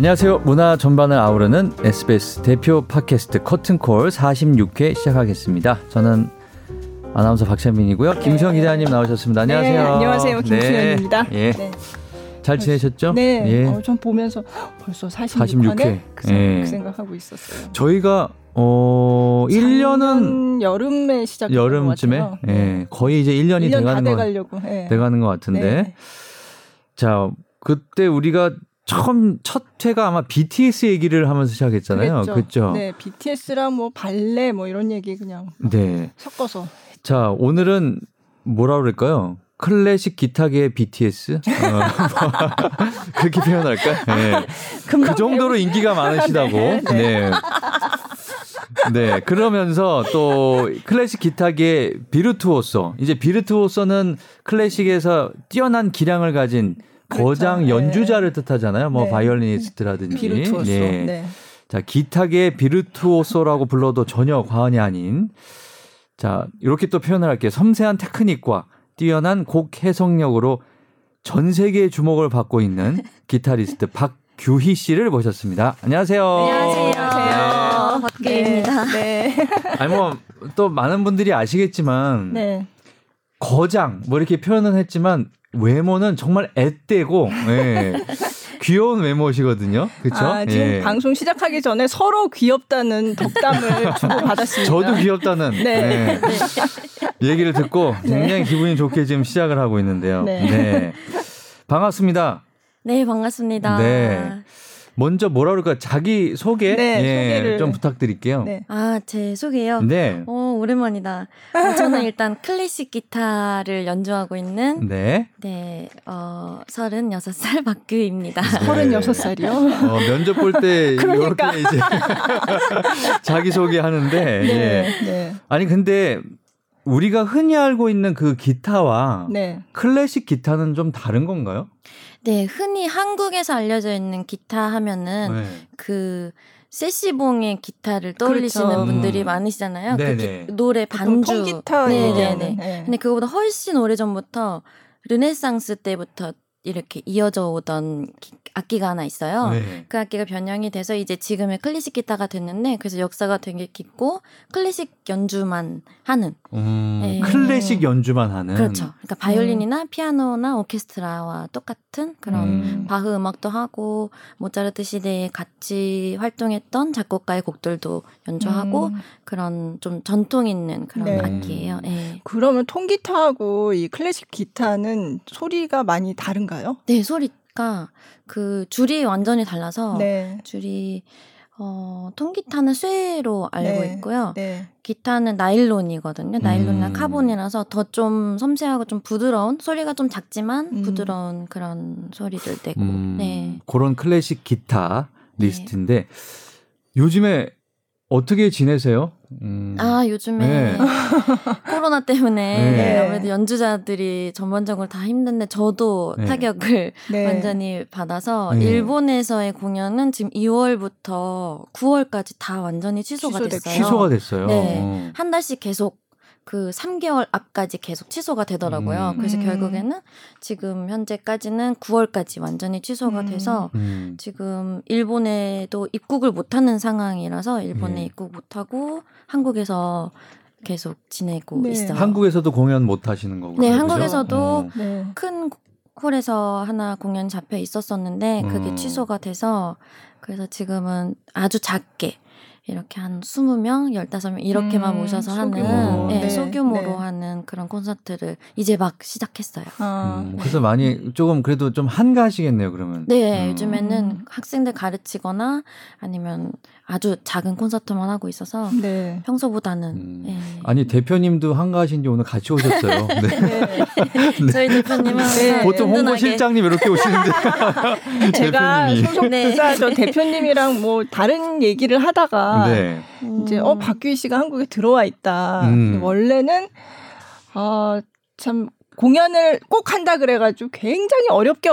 안녕하세요. 문화 전반을 아우르는 SBS 대표 팟캐스트 커튼콜 46회 시작하겠습니다. 저는 아나운서 박찬민이고요. 김수현 기자님 나오셨습니다. 안녕하세요. 네, 안녕하세요. 김수현입니다. 네. 네. 잘 지내셨죠? 네. 예. 전 보면서 벌써 46회 그 생각하고 있었어요. 저희가 1년은 여름에 시작한 여름쯤에? 것 같아요. 예. 거의 이제 1년이 돼가는 것 같은데. 네. 자, 그때 우리가 첫 회가 아마 BTS 얘기를 하면서 시작했잖아요. 그렇죠. 네, BTS랑 발레 이런 얘기 그냥 네. 섞어서. 자, 오늘은 뭐라 그럴까요? 클래식 기타계의 BTS? 그렇게 표현할까? 네. 그 정도로 인기가 많으시다고. 네. 네. 네, 그러면서 또 클래식 기타계의 비르투오소. 이제 비르투오소는 클래식에서 뛰어난 기량을 가진 거장 그렇죠. 연주자를 뜻하잖아요. 네. 바이올리니스트라든지. 비르투오소. 네. 네. 자, 기타계의 비르투오소라고 불러도 전혀 과언이 아닌. 자, 이렇게 또 표현을 할게요. 섬세한 테크닉과 뛰어난 곡 해석력으로 전 세계의 주목을 받고 있는 기타리스트 박규희 씨를 모셨습니다. 안녕하세요. 안녕하세요. 박규희입니다. 네. 네. 아니 또 많은 분들이 아시겠지만 네. 거장 이렇게 표현은 했지만 외모는 정말 앳되고 예. 귀여운 외모시거든요. 그렇죠? 아, 지금 예. 방송 시작하기 전에 서로 귀엽다는 덕담을 주고받았습니다. 저도 귀엽다는 네. 네. 얘기를 듣고 굉장히 네. 기분이 좋게 지금 시작을 하고 있는데요. 네. 네. 반갑습니다. 네, 반갑습니다. 네. 먼저 뭐라 그럴까 자기 소개 네, 예, 소개를 좀 부탁드릴게요. 네. 아, 제 소개요? 네. 오랜만이다. 저는 일단 클래식 기타를 연주하고 있는 네, 36살 박규희입니다. 네. 36살이요? 면접 볼 때 그러니까. 이렇게 이제 자기 소개하는데 네, 예. 네. 아니 근데 우리가 흔히 알고 있는 그 기타와 네. 클래식 기타는 좀 다른 건가요? 네, 흔히 한국에서 알려져 있는 기타 하면은 네. 그 세시봉의 기타를 떠올리시는 그렇죠. 분들이 많으시잖아요. 그 노래 반주. 통기타. 네네네. 네. 근데 그거보다 훨씬 오래전부터 르네상스 때부터 이렇게 이어져 오던 악기가 하나 있어요. 네. 그 악기가 변형이 돼서 이제 지금의 클래식 기타가 됐는데 그래서 역사가 되게 깊고 클래식 연주만 하는 네. 클래식 연주만 하는 그렇죠. 그러니까 바이올린이나 피아노나 오케스트라와 똑같은 그런 바흐 음악도 하고 모차르트 시대에 같이 활동했던 작곡가의 곡들도 연주하고 그런 좀 전통 있는 그런 네. 악기예요. 네. 그러면 통기타하고 이 클래식 기타는 소리가 많이 다른가요? 네, 소리가 그 줄이 완전히 달라서 네. 줄이 통기타는 쇠로 알고 네. 있고요. 네. 기타는 나일론이거든요. 나일론이나 카본이라서 더 좀 섬세하고 좀 부드러운 소리가 좀 작지만 부드러운 그런 소리를 내고 네. 그런 클래식 기타 리스트인데 네. 요즘에 어떻게 지내세요? 아, 요즘에 네. 코로나 때문에 네. 아무래도 연주자들이 전반적으로 다 힘든데 저도 네. 타격을 네. 완전히 받아서 네. 일본에서의 공연은 지금 2월부터 9월까지 다 완전히 취소가 됐어요. 네. 한 달씩 계속 그 3개월 앞까지 계속 취소가 되더라고요. 그래서 결국에는 지금 현재까지는 9월까지 완전히 취소가 돼서 지금 일본에도 입국을 못하는 상황이라서 일본에 입국 못하고 한국에서 계속 지내고 네. 있어요. 한국에서도 공연 못하시는 거고요. 네, 그렇죠? 한국에서도 큰 홀에서 하나 공연 잡혀 있었었는데 그게 취소가 돼서 그래서 지금은 아주 작게 이렇게 한 20명, 15명 이렇게만 모셔서 소규모. 하는 네, 네. 소규모로 네. 하는 그런 콘서트를 이제 막 시작했어요. 그래서 많이 조금 그래도 좀 한가하시겠네요, 그러면. 네, 요즘에는 학생들 가르치거나 아니면 아주 작은 콘서트만 하고 있어서 네. 평소보다는. 네. 아니, 대표님도 한가하신지 오늘 같이 오셨어요. 네. 네. 저희 대표님은 네. 보통 홍보실장님 이렇게 오시는데 제가 대표님이. 제가 저 대표님이랑 다른 얘기를 하다가 네. 이제 박규희 씨가 한국에 들어와 있다. 원래는 참 공연을 꼭 한다 그래가지고 굉장히 어렵게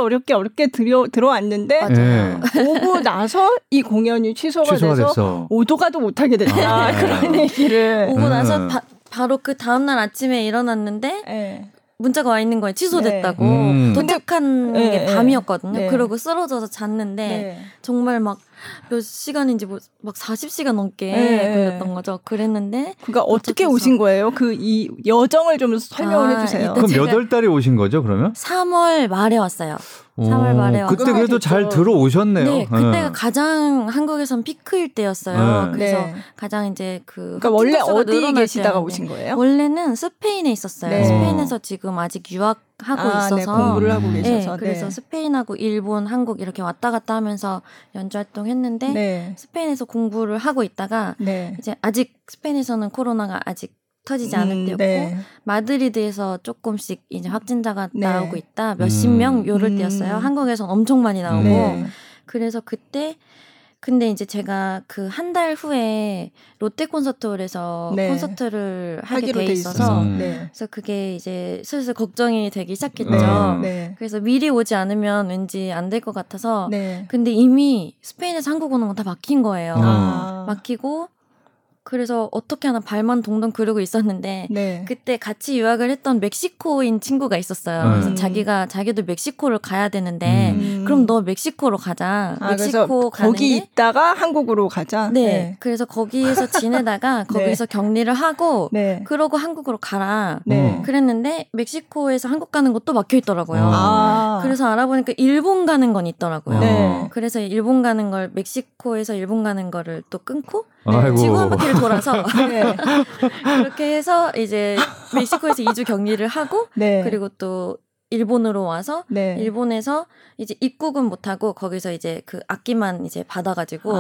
들어왔는데 맞아요. 오고 나서 이 공연이 취소가 돼서 오도가도 못하게 됐다. 그런 얘기를 오고 나서 바로 그 다음날 아침에 일어났는데. 네. 문자가 와 있는 거예요. 취소됐다고. 네. 도착한 게 밤이었거든요. 네. 그러고 쓰러져서 잤는데 네. 정말 막 몇 시간인지 뭐 막 40시간 넘게 네. 걸렸던 거죠. 그랬는데 그러니까 어떻게 도착해서. 오신 거예요? 그 이 여정을 좀 설명을 해주세요. 그럼 몇 월 달에 오신 거죠? 그러면 3월 말에 왔어요. 3월 말에 왔어요. 그때 그래도 잘 들어오셨네요. 네, 그때가 가장 한국에선 피크일 때였어요. 그래서 가장 이제 그러니까 원래 어디 계시다가 오신 거예요? 원래는 스페인에 있었어요. 네. 스페인에서 지금 아직 유학하고 있어서 네, 공부를 하고 계셔서 네, 그래서 스페인하고 일본, 한국 이렇게 왔다 갔다 하면서 연주 활동했는데 스페인에서 공부를 하고 있다가 이제 아직 스페인에서는 코로나가 아직 터지지 않을 때였고 마드리드에서 조금씩 이제 확진자가 나오고 있다 몇십 명 요럴 때였어요. 한국에선 엄청 많이 나오고 그래서 그때 근데 이제 제가 그 한 달 후에 롯데 콘서트홀에서 콘서트를 하게 돼 있어서 그래서 그게 이제 슬슬 걱정이 되기 시작했죠. 그래서 미리 오지 않으면 왠지 안 될 것 같아서 근데 이미 스페인에서 한국 오는 건 다 막힌 거예요. 막히고 그래서 어떻게 하나 발만 동동 구르고 있었는데 그때 같이 유학을 했던 멕시코인 친구가 있었어요. 그래서 자기도 멕시코를 가야 되는데 그럼 너 멕시코로 가자. 아, 멕시코 가는데 거기 있다가 한국으로 가자. 그래서 거기에서 지내다가 거기서 격리를 하고 그러고 한국으로 가라. 그랬는데 멕시코에서 한국 가는 것도 막혀 있더라고요. 그래서 알아보니까 일본 가는 건 있더라고요. 그래서 일본 가는 걸 멕시코에서 일본 가는 거를 또 끊고 지구 한 바퀴를 돌아서 그렇게 해서 이제 멕시코에서 2주 격리를 하고 그리고 또 일본으로 와서 일본에서 이제 입국은 못 하고 거기서 이제 그 악기만 이제 받아가지고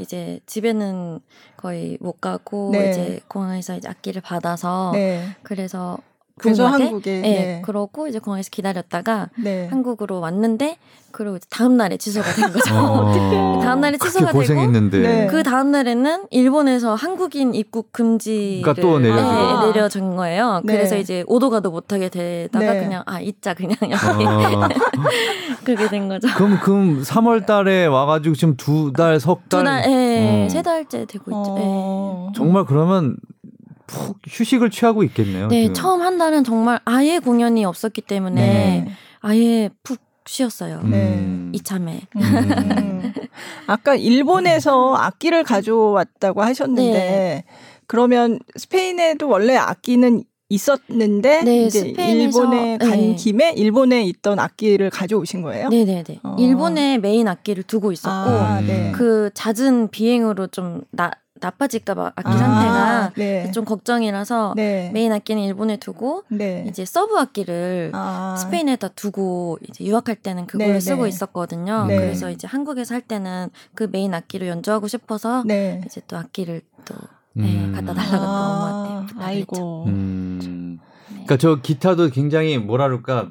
이제 집에는 거의 못 가고 이제 공항에서 이제 악기를 받아서 그래서 한국에 그러고 이제 공항에서 기다렸다가 한국으로 왔는데 그리고 이제 다음 날에 취소가 된 거죠. 다음 날에 취소가 되고 그 다음 날에는 일본에서 한국인 입국 금지를 그러니까 또 내려진 거예요. 그래서 이제 오도 가도 못하게 되다가 그냥 있자 그냥 여기 그렇게 된 거죠. 그럼 3월 달에 와가지고 지금 두 달, 석 달, 세 달째 되고 있죠. 정말 그러면 푹 휴식을 취하고 있겠네요. 지금. 처음 한 달은 정말 아예 공연이 없었기 때문에 아예 푹 쉬었어요. 이참에. 아까 일본에서 악기를 가져왔다고 하셨는데 그러면 스페인에도 원래 악기는 있었는데 이제 일본에 간 김에 일본에 있던 악기를 가져오신 거예요? 네네네. 일본에 메인 악기를 두고 있었고 그 잦은 비행으로 좀 나빠질까봐 악기 상태가 좀 걱정이라서 메인 악기는 일본에 두고 이제 서브 악기를 스페인에다 두고 이제 유학할 때는 그걸 쓰고 있었거든요. 그래서 이제 한국에서 할 때는 그 메인 악기로 연주하고 싶어서 이제 또 악기를 또 갖다 달라고 엄마한테 아이고. 그러니까 저 기타도 굉장히 뭐라 그럴까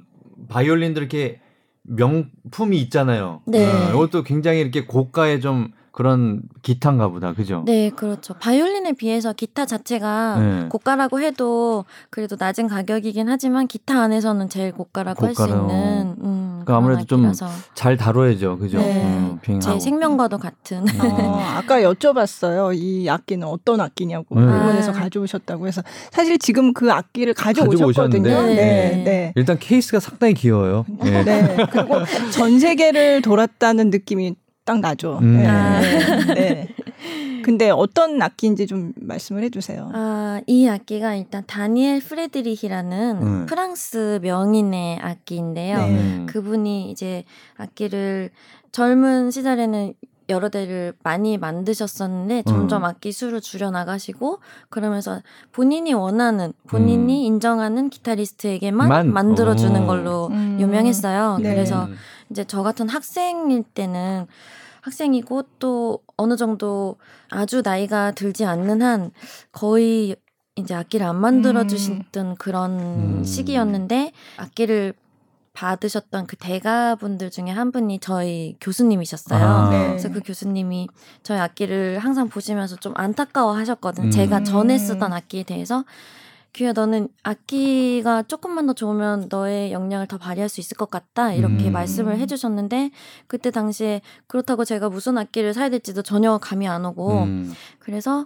바이올린도 이렇게 명품이 있잖아요. 이것도 굉장히 이렇게 고가의 좀 그런 기타인가 보다, 그죠? 네, 그렇죠. 바이올린에 비해서 기타 자체가 고가라고 해도 그래도 낮은 가격이긴 하지만 기타 안에서는 제일 고가라고 할 수 있는 그러니까 아무래도 좀 잘 다뤄야죠, 그죠? 제 생명과도 같은. 아까 여쭤봤어요. 이 악기는 어떤 악기냐고 일본에서 가져오셨다고 해서 사실 지금 그 악기를 가져오셨거든요. 일단 케이스가 상당히 귀여워요. 그리고 전 세계를 돌았다는 느낌이 딱 나죠. 근데 어떤 악기인지 좀 말씀을 해주세요. 아, 이 악기가 일단 다니엘 프레드리히라는 프랑스 명인의 악기인데요. 그분이 이제 악기를 젊은 시절에는 여러 대를 많이 만드셨었는데 점점 악기 수를 줄여나가시고 그러면서 본인이 원하는 본인이 인정하는 기타리스트에게만 만들어주는 걸로 유명했어요. 그래서 이제 저 같은 학생일 때는 학생이고 또 어느 정도 아주 나이가 들지 않는 한 거의 이제 악기를 안 만들어주시던 그런 시기였는데 악기를 받으셨던 그 대가분들 중에 한 분이 저희 교수님이셨어요. 그래서 그 교수님이 저희 악기를 항상 보시면서 좀 안타까워하셨거든요. 제가 전에 쓰던 악기에 대해서 규야 너는 악기가 조금만 더 좋으면 너의 역량을 더 발휘할 수 있을 것 같다 이렇게 말씀을 해주셨는데 그때 당시에 그렇다고 제가 무슨 악기를 사야 될지도 전혀 감이 안 오고 그래서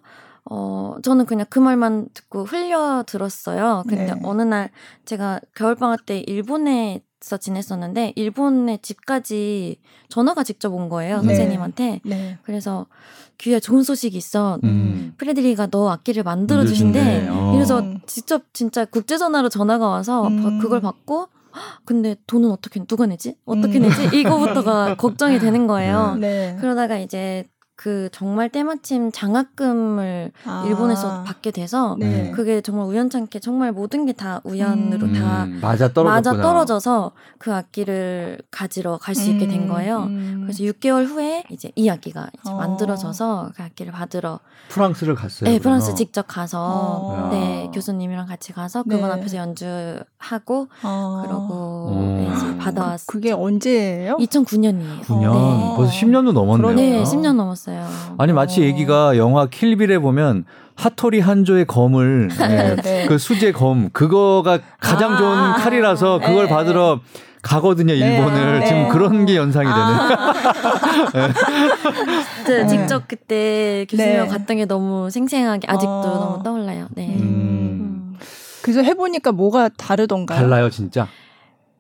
저는 그냥 그 말만 듣고 흘려 들었어요. 근데 네. 어느 날 제가 겨울방학 때 일본에서 지냈었는데 일본의 집까지 전화가 직접 온 거예요. 네. 선생님한테. 네. 그래서 귀에 좋은 소식이 있어. 프레드리가 너 악기를 만들어주신대. 이래서 직접 진짜 국제전화로 전화가 와서 그걸 받고 근데 돈은 어떻게 누가 내지? 어떻게 내지? 이거부터가 걱정이 되는 거예요. 네. 그러다가 이제 그 정말 때마침 장학금을 일본에서 받게 돼서 네. 그게 정말 우연찮게 정말 모든 게 다 우연으로 다 맞아떨어져서 그 악기를 가지러 갈 수 있게 된 거예요. 그래서 6개월 후에 이제 이 악기가 이제 만들어져서 그 악기를 받으러 프랑스를 갔어요. 네, 프랑스 직접 가서 네, 교수님이랑 같이 가서 그분 네. 앞에서 연주하고 그러고 이제 받아왔어요. 그게 언제예요? 2009년이에요. 9년? 네. 벌써 10년도 넘었네요. 네, 10년 넘었어요. 아니 마치 얘기가 영화 킬빌에 보면 하토리 한조의 검을 네, 네. 그 수제 검 그거가 가장 좋은 칼이라서 그걸 받으러 가거든요. 일본을 네. 지금 그런 게 연상이 되네. 네. 직접 그때 교수님하고 네. 갔던 게 너무 생생하게 아직도 너무 떠올라요. 네. 그래서 해보니까 뭐가 다르던가요? 달라요 진짜?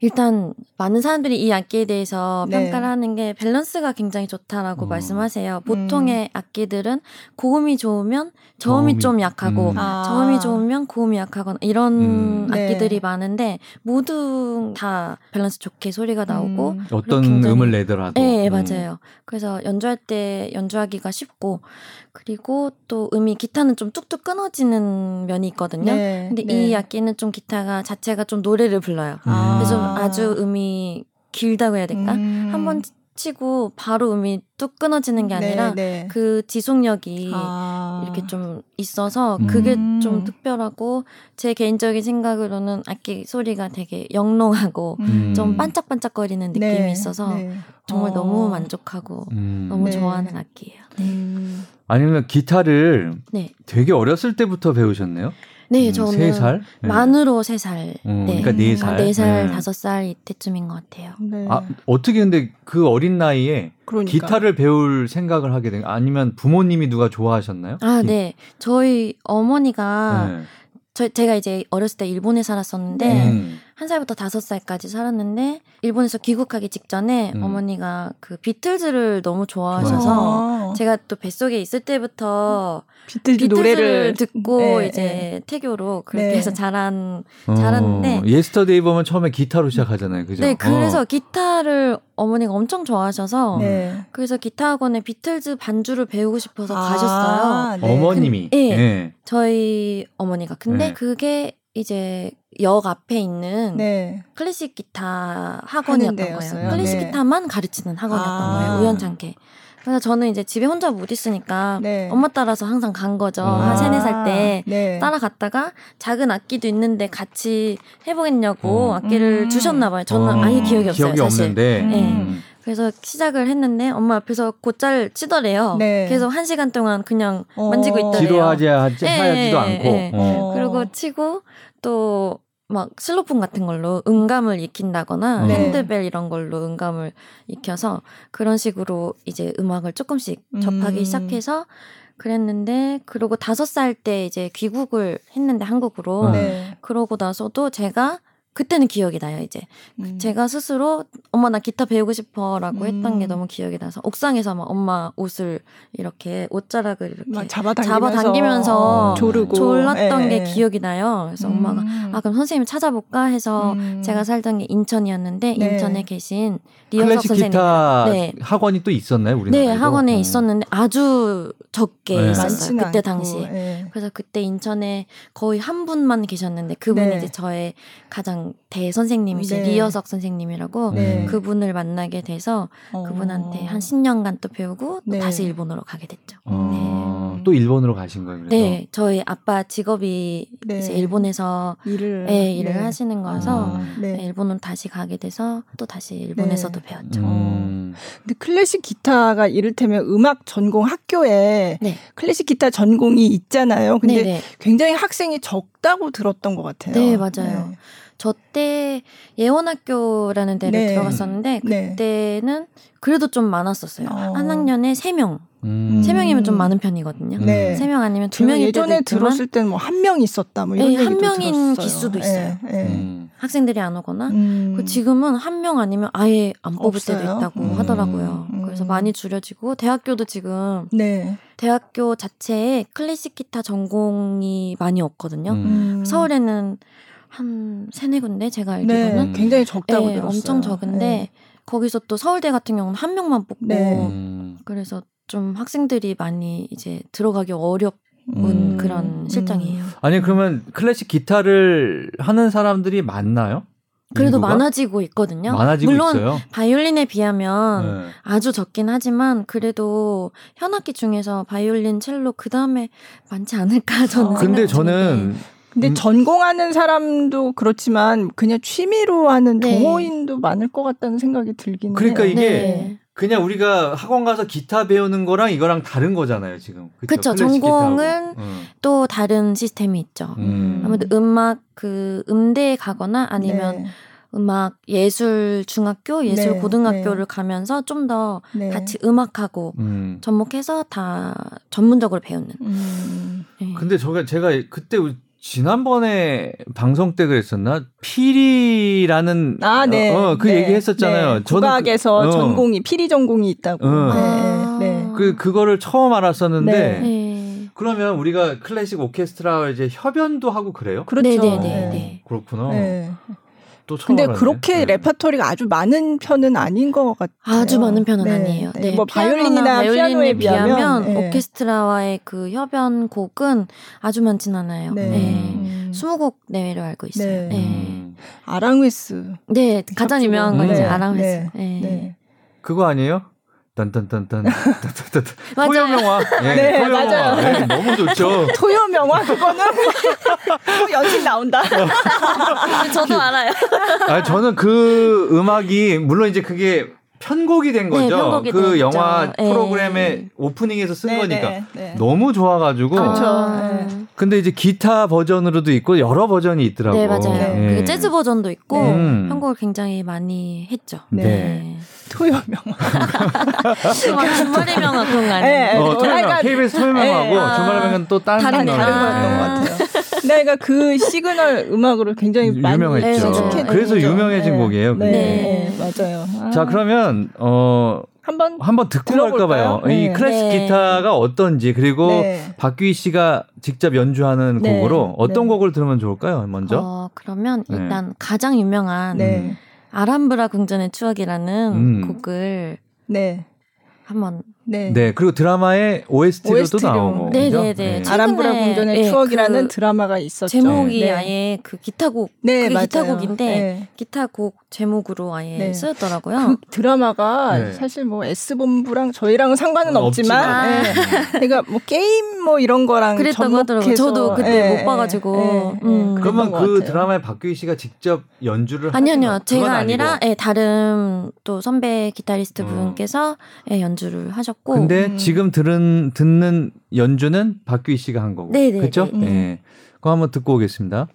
일단 많은 사람들이 이 악기에 대해서 네. 평가를 하는 게 밸런스가 굉장히 좋다라고 말씀하세요. 보통의 악기들은 고음이 좋으면 저음이 좀 약하고 저음이 좋으면 고음이 약하거나 이런 악기들이 네. 많은데 모두 다 밸런스 좋게 소리가 나오고 어떤 굉장히, 음을 내더라도 네 맞아요. 그래서 연주할 때 연주하기가 쉽고 그리고 또 음이 기타는 좀 뚝뚝 끊어지는 면이 있거든요. 네. 근데 네. 이 악기는 좀 기타가 자체가 좀 노래를 불러요. 그래서 아주 음이 길다고 해야 될까? 한번 치고 바로 음이 뚝 끊어지는 게 아니라 네, 네. 그 지속력이 이렇게 좀 있어서 그게 좀 특별하고 제 개인적인 생각으로는 악기 소리가 되게 영롱하고 좀 반짝반짝거리는 느낌이 네, 있어서 네. 정말 너무 만족하고 너무 네. 좋아하는 악기예요. 네. 아니면 기타를 네. 되게 어렸을 때부터 배우셨네요? 네, 저는 3살? 만으로 3살. 네. 그러니까 4살. 4살, 5살 이때쯤인 것 같아요. 네. 아, 어떻게 근데 그 어린 나이에 그러니까. 기타를 배울 생각을 하게 된 아니면 부모님이 누가 좋아하셨나요? 아, 네. 저희 어머니가 네. 제가 이제 어렸을 때 일본에 살았었는데 1살부터 5살까지 살았는데 일본에서 귀국하기 직전에 어머니가 그 비틀즈를 너무 좋아하셔서 제가 또 뱃속에 있을 때부터 비틀즈 노래를 듣고 네, 이제 네. 태교로 그렇게 네. 해서 자랐는데 예스터데이 보면 처음에 기타로 시작하잖아요. 그죠? 네. 그래서 기타를 어머니가 엄청 좋아하셔서 네. 그래서 기타 학원에 비틀즈 반주를 배우고 싶어서 가셨어요. 네. 어머님이? 네. 네. 저희 어머니가. 근데 네. 그게 이제 역 앞에 있는 네. 클래식 기타 학원이었던 거예요. 클래식 네. 기타만 가르치는 학원이었던 거예요. 우연찮게. 그래서 저는 이제 집에 혼자 못 있으니까 네. 엄마 따라서 항상 간 거죠. 한 3-4살 때 네. 따라갔다가 작은 악기도 있는데 같이 해보겠냐고 악기를 주셨나 봐요. 저는 아예 기억이 없어요. 기억이 사실. 없는데. 네. 그래서 시작을 했는데 엄마 앞에서 곧잘 치더래요. 네. 계속 1시간 동안 그냥 만지고 있더래요. 지루하지도 않고. 네. 그리고 치고 또 막 실로폰 같은 걸로 음감을 익힌다거나 네. 핸드벨 이런 걸로 음감을 익혀서 그런 식으로 이제 음악을 조금씩 접하기 시작해서 그랬는데 그러고 5살 때 이제 귀국을 했는데 한국으로 네. 그러고 나서도 제가 그때는 기억이 나요. 이제 제가 스스로 엄마 나 기타 배우고 싶어 라고 했던 게 너무 기억이 나서 옥상에서 막 엄마 옷을 이렇게 옷자락을 이렇게 잡아당기면서 졸랐던 게 기억이 나요. 그래서 엄마가 아 그럼 선생님 찾아볼까 해서 제가 살던 게 인천이었는데 네. 인천에 계신 리어석 선생님 기타 네. 학원이 또 있었나요? 우리나라에도? 네. 학원에 있었는데 아주 적게 네. 있었어요. 그때 당시 네. 그래서 그때 인천에 거의 한 분만 계셨는데 그분이 네. 이제 저의 가장 대선생님이신 네. 리어석 선생님이라고 네. 그분을 만나게 돼서 그분한테 한 10년간 또 배우고 네. 또 다시 일본으로 가게 됐죠. 네. 또 일본으로 가신 거예요? 그래서? 네. 저희 아빠 직업이 네. 이제 일본에서 일을 네. 하시는 거라서 네. 일본으로 다시 가게 돼서 또 다시 일본에서도 네. 배웠죠. 근데 클래식 기타가 이를테면 음악 전공 학교에 네. 클래식 기타 전공이 있잖아요. 근데 네네. 굉장히 학생이 적다고 들었던 것 같아요. 네. 맞아요. 네. 저 때 예원학교라는 데를 네. 들어갔었는데 그때는 네. 그래도 좀 많았었어요. 한 학년에 3명 세 명이면 좀 많은 편이거든요. 네. 세 명 아니면 두 명일 때도 있지만 예전에 들었을 때는 뭐 한 명 있었다 뭐 이런 네, 얘기도 들었어요. 한 명인 기수도 있어요. 네, 네. 학생들이 안 오거나 지금은 한 명 아니면 아예 안 뽑을 없어요? 때도 있다고 하더라고요. 그래서 많이 줄여지고 대학교도 지금 네. 대학교 자체에 클래식 기타 전공이 많이 없거든요. 서울에는 한 3-4군데 제가 알기로는 네, 굉장히 적다고 네, 들었어요. 엄청 적은데 네. 거기서 또 서울대 같은 경우는 한 명만 뽑고 네. 그래서 좀 학생들이 많이 이제 들어가기 어렵 그런 실정이에요. 아니 그러면 클래식 기타를 하는 사람들이 많나요? 그래도 인구가? 많아지고 있거든요. 많아지고 물론 있어요? 바이올린에 비하면 네. 아주 적긴 하지만 그래도 현악기 중에서 바이올린, 첼로 그 다음에 많지 않을까 저는. 근데 저는 근데 전공하는 사람도 그렇지만 그냥 취미로 하는 네. 동호인도 많을 것 같다는 생각이 들긴 그러니까 해요. 그러니까 이게. 네. 그냥 우리가 학원 가서 기타 배우는 거랑 이거랑 다른 거잖아요, 지금. 그렇죠. 전공은 또 다른 시스템이 있죠. 아무래도 음악 그 음대에 가거나 아니면 네. 음악 예술 중학교, 예술 네. 고등학교를 네. 가면서 좀 더 네. 같이 음악하고 접목해서 다 전문적으로 배우는. 네. 근데 제가 그때 우리 지난번에 방송 때 그랬었나? 피리라는 네. 그 네. 얘기 했었잖아요. 네. 국악에서 전공이 피리 전공이 있다고. 네. 그거를 처음 알았었는데. 네. 네. 그러면 우리가 클래식 오케스트라 이제 협연도 하고 그래요? 그렇죠. 네. 그렇구나. 네. 또 처음 근데 알았네. 그렇게 네. 레파토리가 아주 많은 편은 아닌 것 같아요. 아주 많은 편은 네. 아니에요. 네. 뭐 바이올린에 비하면 네. 오케스트라와의 그 협연곡은 아주 많진 않아요. 네. 네. 20곡 내외로 알고 있어요. 네. 네. 아랑웨스. 네, 가장 유명한 건 이제 아랑웨스. 네. 그거 아니에요? 딴딴딴딴. 토요명화. 네, 네 토요명화. 맞아요. 네, 너무 좋죠. 토요명화 그거는 또 연식 나온다. 저도 알아요. 아니, 저는 그 음악이 물론 이제 그게 편곡이 된 거죠. 네, 편곡이 그 됐죠. 영화 프로그램의 오프닝에서 쓴 거니까 너무 좋아가지고. 그렇죠. 근데 이제 기타 버전으로도 있고 여러 버전이 있더라고요. 네 맞아요. 그게 재즈 버전도 있고 편곡을 굉장히 많이 했죠. 네. 토요명화. 주말의 명화 그런 거 아니에요? 토요명화. KBS 토요명화하고 주말의 명화는 또 다른 노래였던 것 같아요. 그러니까 그 시그널 음악으로 굉장히 많이 유명했죠. 그래서 유명해진 곡이에요. 네, 맞아요. 자 그러면 한번 듣고 갈까 봐요. 네. 이 클래식 기타가 어떤지 그리고 박규희 씨가 직접 연주하는 곡으로 어떤 곡을 들으면 좋을까요? 먼저. 그러면 일단 가장 유명한 아람브라 궁전의 추억이라는 곡을 한번 그리고 드라마의 OST로도 나오고 네네네 아람브라 궁전의 추억이라는 그 드라마가 있었죠. 제목이 아예 그 기타곡 그게 맞아요. 기타곡인데 기타곡 제목으로 아예 쓰였더라고요. 그 드라마가 사실 뭐 S본부랑 저희랑은 상관은 없지만 그러니까 뭐 게임 뭐 이런 거랑 그랬다고 하더라고요. 저도 그때 못 봐가지고 그러면 그 드라마에 박규희 씨가 직접 연주를 아니요 제가 아니라 다른 또 선배 기타리스트 분께서 연주를 하셨 근데 지금 듣는 연주는 박규희 씨가 한 거고 그렇죠? 네. 그거 한번 듣고 오겠습니다.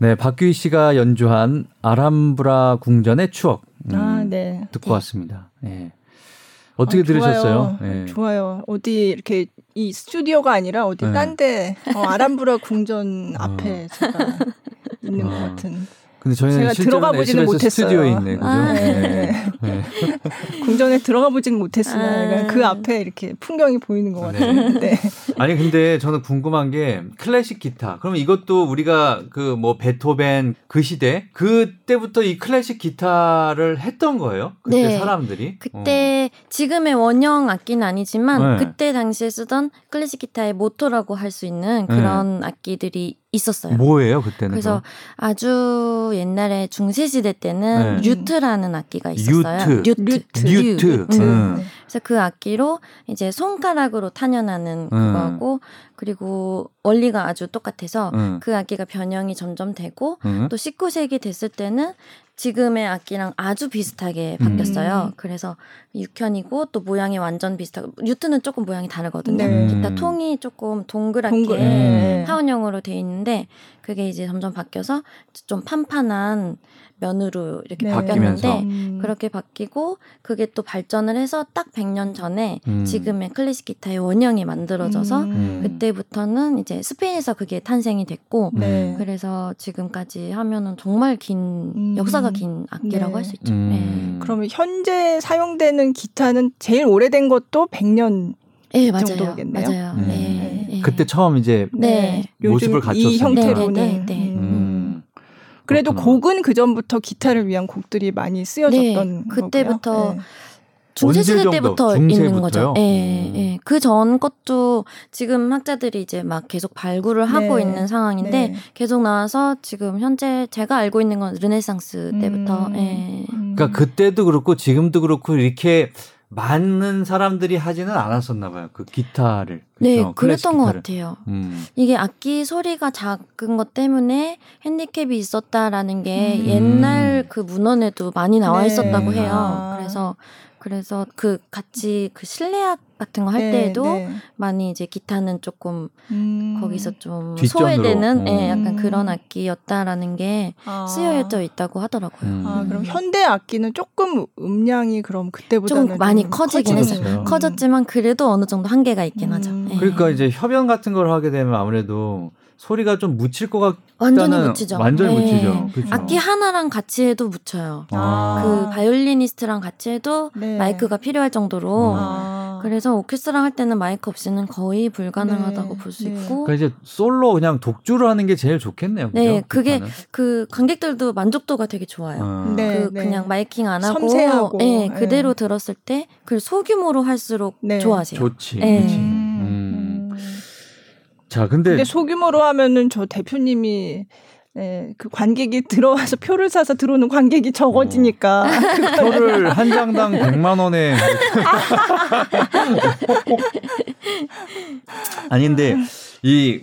네, 박규희 씨가 연주한 아람브라 궁전의 추억 네. 듣고 왔습니다. 네. 어떻게 들으셨어요? 좋아요. 네. 좋아요. 어디 이렇게 이 스튜디오가 아니라 어디 네. 딴 데 아람브라 궁전 앞에 제가 있는 것 같은. 근데 저희는 제가 들어가 보지는 못했어요. 스튜디오에 있네, 그죠? 네. 궁전에 들어가 보지는 못했으나 그 앞에 이렇게 풍경이 보이는 것 같아요. 네. 네. 아니 근데 저는 궁금한 게 클래식 기타. 그러면 이것도 우리가 그 뭐 베토벤 그 시대 그때부터 이 클래식 기타를 했던 거예요? 그때 네. 사람들이? 그때 지금의 원형 악기는 아니지만 네. 그때 당시에 쓰던 클래식 기타의 모토라고 할 수 있는 그런 악기들이 있었어요. 뭐예요 그때는? 그래서 아주 옛날에 중세시대 때는 류트라는 악기가 있었어요. 류트. 그래서 그 악기로 이제 손가락으로 탄현하는 그거고 그리고 원리가 아주 똑같아서 그 악기가 변형이 점점 되고 또 19세기 됐을 때는 지금의 악기랑 아주 비슷하게 바뀌었어요. 그래서 육현이고 또 모양이 완전 비슷하고 류트는 조금 모양이 다르거든요. 기타 통이 조금 동그랗게 타원형으로 돼 있는데 그게 이제 점점 바뀌어서 좀 판판한 면으로 이렇게 바뀌었는데 그렇게 바뀌고 그게 또 발전을 해서 딱 100년 전에 지금의 클래식 기타의 원형이 만들어져서 그때부터는 이제 스페인에서 그게 탄생이 됐고 그래서 지금까지 하면은 정말 긴 역사가 긴 악기라고 할 수 있죠. 그러면 현재 사용되는 기타는 제일 오래된 것도 100년 정도겠네요. 맞아요. 그때 처음 이제 모습을 갖췄으니까. 이 형태로는. 그래도 그렇구나. 곡은 그전부터 기타를 위한 곡들이 많이 쓰여졌던 거고요. 그때부터 중세시대 때부터 있는 거죠. 네. 그 전 것도 지금 학자들이 이제 막 계속 발굴을 하고 있는 상황인데 계속 나와서 지금 현재 제가 알고 있는 건 르네상스 때부터. 그러니까 그때도 그렇고 지금도 그렇고 이렇게 많은 사람들이 하지는 않았었나 봐요. 그 기타를. 그렇죠? 네, 그랬던 것 같아요. 이게 악기 소리가 작은 것 때문에 핸디캡이 있었다라는 게 옛날 그 문헌에도 많이 나와 있었다고 해요. 그래서 그 같이 그 실내악 같은 거 할 때에도 많이 이제 기타는 조금 거기서 좀 뒷전으로. 소외되는 약간 그런 악기였다라는 게 쓰여져 있다고 하더라고요. 그럼 현대 악기는 조금 음량이 그럼 그때보다는 조금 많이 커지긴 했어요. 커졌지만 그래도 어느 정도 한계가 있긴 하죠. 그러니까 이제 협연 같은 걸 하게 되면 아무래도 소리가 좀 묻힐 것 같다는 완전히 묻히죠. 그렇죠. 악기 하나랑 같이 해도 묻혀요. 그 바이올리니스트랑 같이 해도 마이크가 필요할 정도로 그래서 오케스트라 할 때는 마이크 없이는 거의 불가능하다고 볼 수 있고 그러니까 이제 솔로 그냥 독주를 하는 게 제일 좋겠네요. 그렇죠? 네, 그게 그 관객들도 만족도가 되게 좋아요. 그냥 마이킹 안 하고 섬세하고 그대로 들었을 때 그 소규모로 할수록 좋아하세요. 좋지. 자, 근데 소규모로 하면은 저 대표님이 그 관객이 들어와서 표를 사서 들어오는 관객이 적어지니까 표를 한 장당 100만 원에 아닌데 이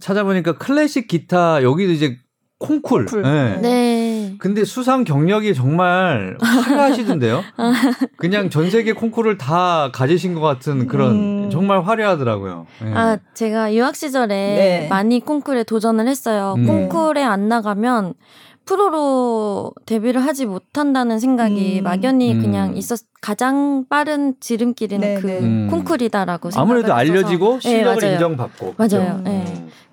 찾아보니까 클래식 기타 여기도 이제 콩쿨. 근데 수상 경력이 정말 화려하시던데요. 그냥 전 세계 콩쿠르를 다 가지신 것 같은 그런 정말 화려하더라고요. 아, 제가 유학 시절에 많이 콩쿠르에 도전을 했어요. 콩쿠르에 안 나가면 프로로 데뷔를 하지 못한다는 생각이 막연히 그냥 있었어요. 가장 빠른 지름길은 그 콩쿨이다라고 생각했어요. 아무래도 알려지고 실력을 인정받고. 맞아요.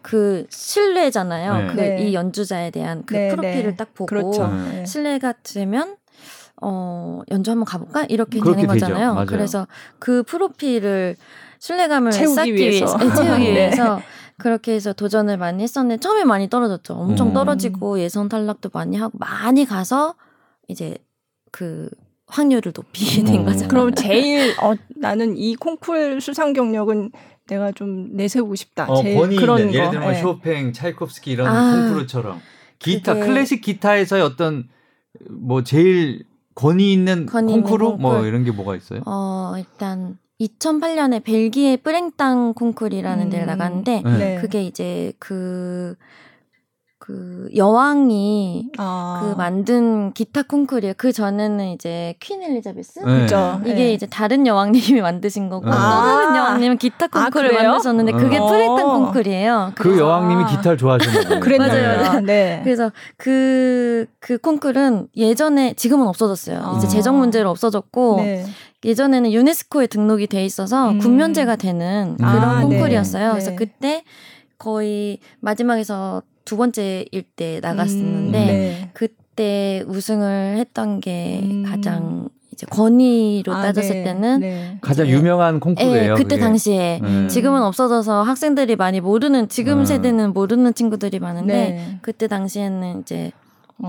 그 신뢰잖아요. 이 연주자에 대한 그 프로필을 딱 보고 신뢰가 되면 연주 한번 가볼까? 이렇게 되는 거잖아요. 그래서 그 프로필을 신뢰감을 쌓기 위해서 그렇게 해서 도전을 많이 했었는데 처음에 많이 떨어졌죠. 엄청 떨어지고 예선 탈락도 많이 하고 많이 가서 이제 그 확률을 높이게 된 거죠. 그럼 제일 나는 이 콩쿨 수상 경력은 내가 좀 내세우고 싶다. 제일 그런 거. 예를 들면 쇼팽, 차이콥스키 이런 콩쿠르처럼 기타 클래식 기타에서의 어떤 뭐 제일 권위 있는 콩쿠르 뭐 이런 게 뭐가 있어요? 일단 2008년에 벨기에 뿌랭땅 콩쿨이라는 데를 나갔는데 그게 이제 그 그 여왕이 그 만든 기타 콩쿠르예요. 그 전에는 이제 퀸 엘리자베스 그죠? 이게 이제 다른 여왕님이 만드신 거고 또 다른 여왕님은 기타 콩쿠르를 만드셨는데 그게 프레탄 콩쿠르예요. 그 여왕님이 기타를 좋아하시는 거예요. 그랬나요? 맞아요. 네. 그래서 그 콩쿠르는 예전에 지금은 없어졌어요. 이제 재정 문제로 없어졌고 네. 예전에는 유네스코에 등록이 돼 있어서 국면제가 되는 그런 콩쿠르였어요. 네. 그래서 그때 거의 마지막에서 두 번째일 때 나갔었는데 네. 그때 우승을 했던 게 가장 이제 권위로 따졌을 네. 때는 네. 가장 유명한 콩쿠르예요. 그때 그게. 당시에 지금은 없어져서 학생들이 많이 모르는 지금 세대는 모르는 친구들이 많은데 네. 그때 당시에는 이제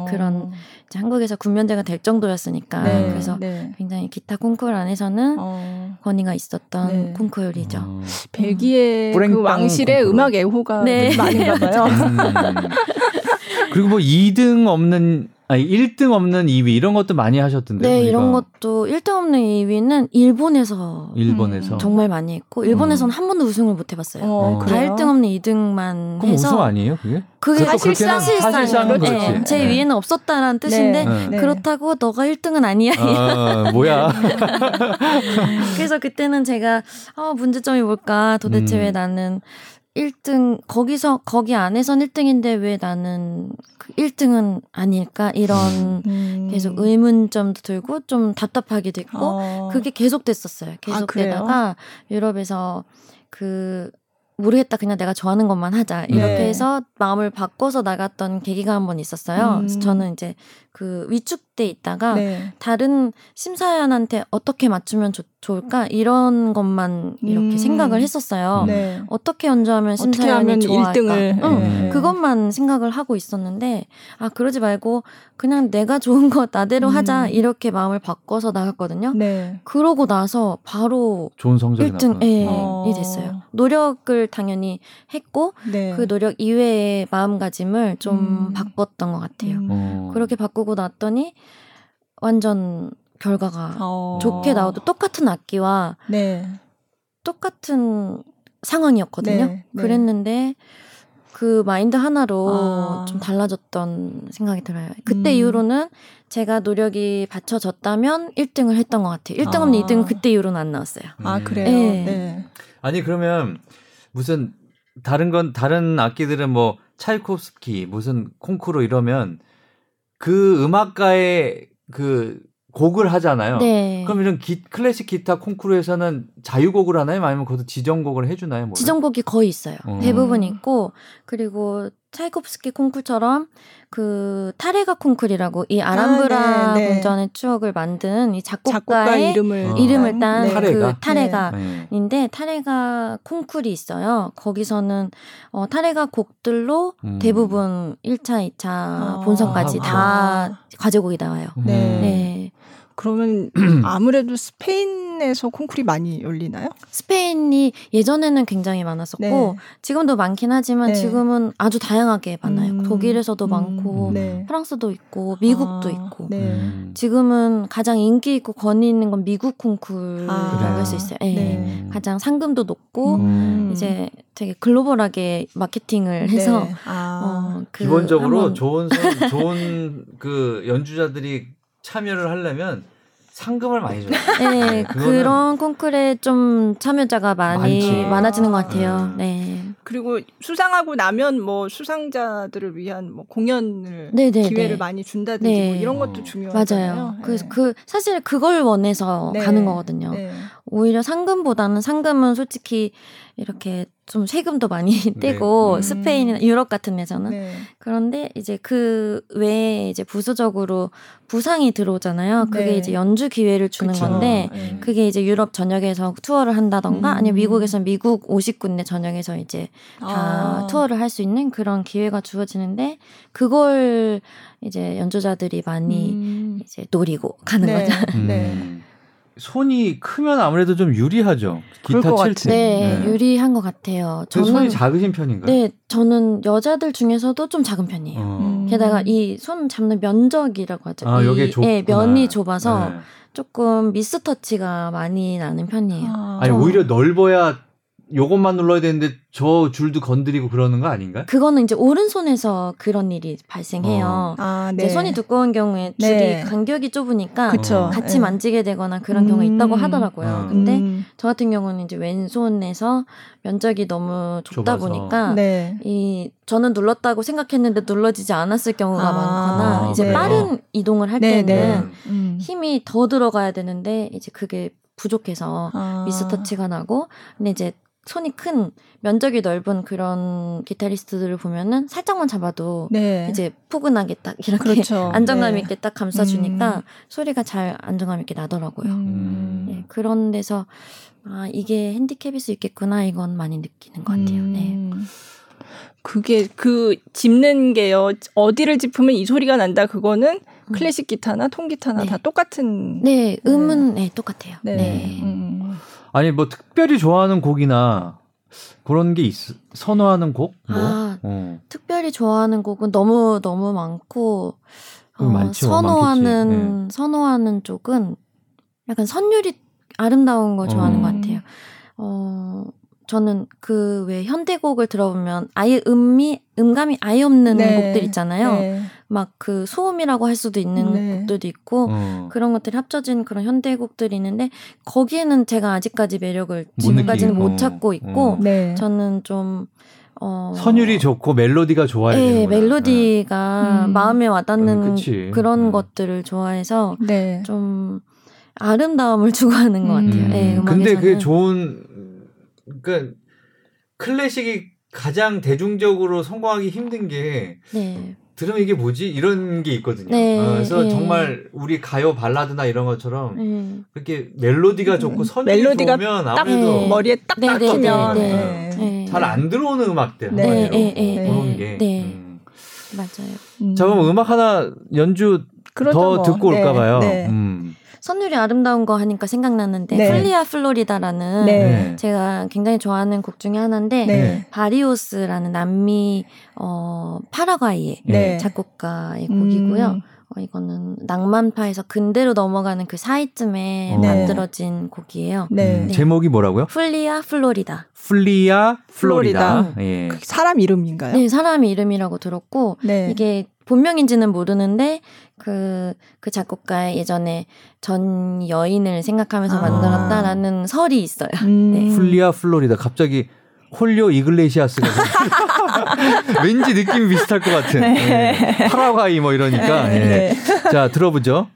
그런 이제 한국에서 군면제가 될 정도였으니까 네, 그래서 네. 굉장히 기타 콩쿨 안에서는 권위가 있었던 네. 콩쿨이죠. 벨기에 그 왕실의 콩쿨. 음악 애호가 네. 많은가 봐요. 그리고 뭐 1등 없는 2위 이런 것도 많이 하셨던데. 네, 우리가. 이런 것도 1등 없는 2위는 일본에서 정말 많이 했고 일본에서는 한 번도 우승을 못 해봤어요. 다 1등 없는 2등만 그럼 해서. 우승 아니에요 그게? 그게 사실상은 그렇지. 네, 제 위에는 없었다라는 뜻인데 네. 네. 그렇다고 너가 1등은 아니야. 뭐야. 그래서 그때는 제가 문제점이 뭘까 도대체 왜 나는 1등 거기 안에선 1등인데 왜 나는 1등은 아닐까 이런 계속 의문점도 들고 좀 답답하기도 했고 그게 계속 됐었어요. 계속되다가 유럽에서 모르겠다 그냥 내가 좋아하는 것만 하자 이렇게 네. 해서 마음을 바꿔서 나갔던 계기가 한 번 있었어요. 그래서 저는 이제 그 위축돼 있다가 네. 다른 심사위원한테 어떻게 맞추면 좋을까 이런 것만 이렇게 생각을 했었어요. 네. 어떻게 연주하면 심사위원이 좋아할까 1등을. 네. 그것만 생각을 하고 있었는데 그러지 말고 그냥 내가 좋은 거 나대로 하자 이렇게 마음을 바꿔서 나갔거든요. 네. 그러고 나서 바로 좋은 성적이 1등이 됐어요. 노력을 당연히 했고 네. 그 노력 이외의 마음가짐을 좀 바꿨던 것 같아요. 그렇게 바꾸고 났더니 완전 결과가 좋게 나와도 똑같은 악기와 네. 똑같은 상황이었거든요. 네. 그랬는데 그 마인드 하나로 좀 달라졌던 생각이 들어요. 그때 이후로는 제가 노력이 받쳐졌다면 1등을 했던 것 같아요. 1등 없는 2등은 그때 이후로는 안 나왔어요. 그래요? 네. 네. 아니 그러면 무슨 다른 악기들은 뭐 차이코프스키 무슨 콩쿠르 이러면 그 음악가의 그 곡을 하잖아요. 네. 그럼 이런 클래식 기타 콩쿠르에서는 자유곡을 하나요? 아니면 그것도 지정곡을 해주나요? 뭐를? 지정곡이 거의 있어요. 대부분 있고 그리고 차이코프스키 콩쿠르처럼 그 타레가 콩쿠르라고 이 아람브라 궁전의 추억을 만든 이 작곡가의 이름을 딴 그 타레가인데 네. 타레가 콩쿠르이 있어요. 거기서는 타레가 곡들로 대부분 1차, 2차 본선까지 다 과제곡이 나와요. 네. 네. 그러면 아무래도 스페인에서 콩쿠르이 많이 열리나요? 스페인이 예전에는 굉장히 많았었고 네. 지금도 많긴 하지만 네. 지금은 아주 다양하게 많아요. 독일에서도 많고 네. 프랑스도 있고 미국도 있고 네. 지금은 가장 인기 있고 권위 있는 건 미국 콩쿠르라고 할 수 있어요. 네. 네. 가장 상금도 높고 이제 되게 글로벌하게 마케팅을 해서 네. 기본적으로 좋은 그 연주자들이 참여를 하려면 상금을 많이 줘요. 네, 그런 콩쿠르에 좀 참여자가 많아지는 것 같아요. 네. 그리고 수상하고 나면 뭐 수상자들을 위한 뭐 공연을 기회를 많이 준다든지 뭐 이런 것도 중요하잖아요. 맞아요. 네. 그래서 사실 그걸 원해서 가는 거거든요. 네. 오히려 상금보다는 상금은 솔직히 이렇게 좀 세금도 많이 떼고 스페인이나 유럽 같은 데서는 그런데 이제 그 외에 이제 부수적으로 부상이 들어오잖아요. 그게 이제 연주 기회를 주는 건데 그게 이제 유럽 전역에서 투어를 한다던가 아니면 미국에서는 미국 50군데 전역에서 이제 다 투어를 할 수 있는 그런 기회가 주어지는데 그걸 이제 연주자들이 많이 이제 노리고 가는 거죠. 손이 크면 아무래도 좀 유리하죠. 기타 칠 때. 네, 유리한 것 같아요. 저는 손이 작으신 편인가요? 네, 저는 여자들 중에서도 좀 작은 편이에요. 게다가 이 손 잡는 면적이라고 하죠. 여기에 면이 좁아서 조금 미스터치가 많이 나는 편이에요. 아니 오히려 넓어야 요것만 눌러야 되는데 저 줄도 건드리고 그러는 거 아닌가? 그거는 이제 오른손에서 그런 일이 발생해요. 아, 네. 제 손이 두꺼운 경우에 줄이 간격이 좁으니까 그쵸. 같이 만지게 되거나 그런 경우가 있다고 하더라고요. 근데 저 같은 경우는 이제 왼손에서 면적이 너무 좁다 좁아서. 보니까 저는 눌렀다고 생각했는데 눌러지지 않았을 경우가 많거나 이제 그래요? 빠른 이동을 할 때는 힘이 더 들어가야 되는데 이제 그게 부족해서 미스터치가 나고, 근데 이제 손이 큰 면적이 넓은 그런 기타리스트들을 보면은 살짝만 잡아도 이제 포근하게 딱 이렇게 안정감 있게 딱 감싸주니까 소리가 잘 안정감 있게 나더라고요. 네, 그런 데서 아 이게 핸디캡일 수 있겠구나 이건 많이 느끼는 것 같아요. 네. 그게 그 짚는 게요. 어디를 짚으면 이 소리가 난다. 그거는 클래식 기타나 통기타나 다 똑같은. 네, 음은 똑같아요. 네. 네. 아니 뭐 특별히 좋아하는 곡이나 그런 게 선호하는 곡? 뭐? 아, 특별히 좋아하는 곡은 너무 많고 선호하는 쪽은 약간 선율이 아름다운 거 좋아하는 것 같아요. 저는 그 왜 현대곡을 들어보면 아예 음감이 아예 없는 곡들 있잖아요. 막 그 소음이라고 할 수도 있는 곡들도 있고 그런 것들이 합쳐진 그런 현대곡들이 있는데 거기에는 제가 아직까지 매력을 지금까지는 못 찾고 있고 저는 좀 선율이 좋고 멜로디가 좋아야 되는구나. 멜로디가 마음에 와닿는 그런 것들을 좋아해서 좀 아름다움을 추구하는 것 같아요. 네, 근데 그게 그러니까 클래식이 가장 대중적으로 성공하기 힘든 게 들으면 이게 뭐지? 이런 게 있거든요. 그래서 정말 우리 가요 발라드나 이런 것처럼 그렇게 멜로디가 좋고 선율이 좋으면 아무래도 머리에 딱 박히면 잘 안 들어오는 음악들 그런 게 맞아요. 자, 그럼 음악 하나 연주 더 듣고 올까 봐요. 선율이 아름다운 거 하니까 생각났는데 플리아 플로리다라는 제가 굉장히 좋아하는 곡 중에 하나인데 바리오스라는 남미 파라과이의 작곡가의 곡이고요. 이거는 낭만파에서 근대로 넘어가는 그 사이쯤에 만들어진 곡이에요. 제목이 뭐라고요? 플리아 플로리다. 플리아 플로리다. 예. 사람 이름인가요? 네, 사람 이름이라고 들었고 이게 본명인지는 모르는데 그 작곡가의 예전에 전 여인을 생각하면서 만들었다라는 설이 있어요. 플리아 플로리다. 갑자기 홀리오 이글레시아스가 왠지 느낌이 비슷할 것 같은 파라과이 뭐 이러니까 자 들어보죠.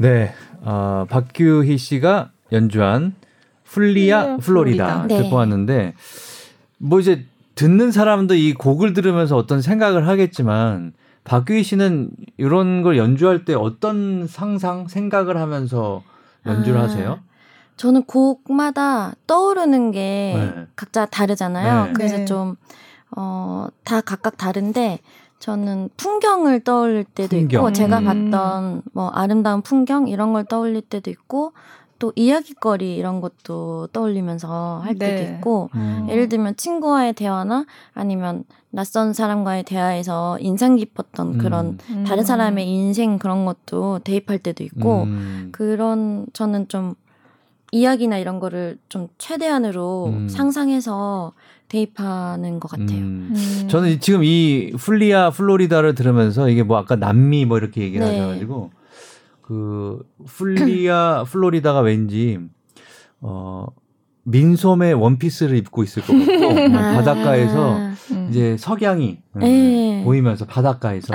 네, 박규희 씨가 연주한 플리아 플로리다 듣고 왔는데 뭐 이제 듣는 사람도 이 곡을 들으면서 어떤 생각을 하겠지만 박규희 씨는 이런 걸 연주할 때 어떤 상상, 생각을 하면서 연주를 하세요? 저는 곡마다 떠오르는 게 네. 각자 다르잖아요. 네. 그래서 네. 좀 다 각각 다른데 저는 풍경을 떠올릴 때도 있고 제가 봤던 뭐 아름다운 풍경 이런 걸 떠올릴 때도 있고 또 이야기거리 이런 것도 떠올리면서 할 때도 네. 있고 예를 들면 친구와의 대화나 아니면 낯선 사람과의 대화에서 인상 깊었던 그런 다른 사람의 인생 그런 것도 대입할 때도 있고 그런 저는 좀 이야기나 이런 거를 좀 최대한으로 상상해서 대입하는 것 같아요. 저는 지금 이 플리아 플로리다를 들으면서 이게 뭐 아까 남미 뭐 이렇게 얘기를 네. 하셔가지고 그 플리아 플로리다가 왠지 민소매 원피스를 입고 있을 것 같고 바닷가에서 이제 석양이 보이면서 바닷가에서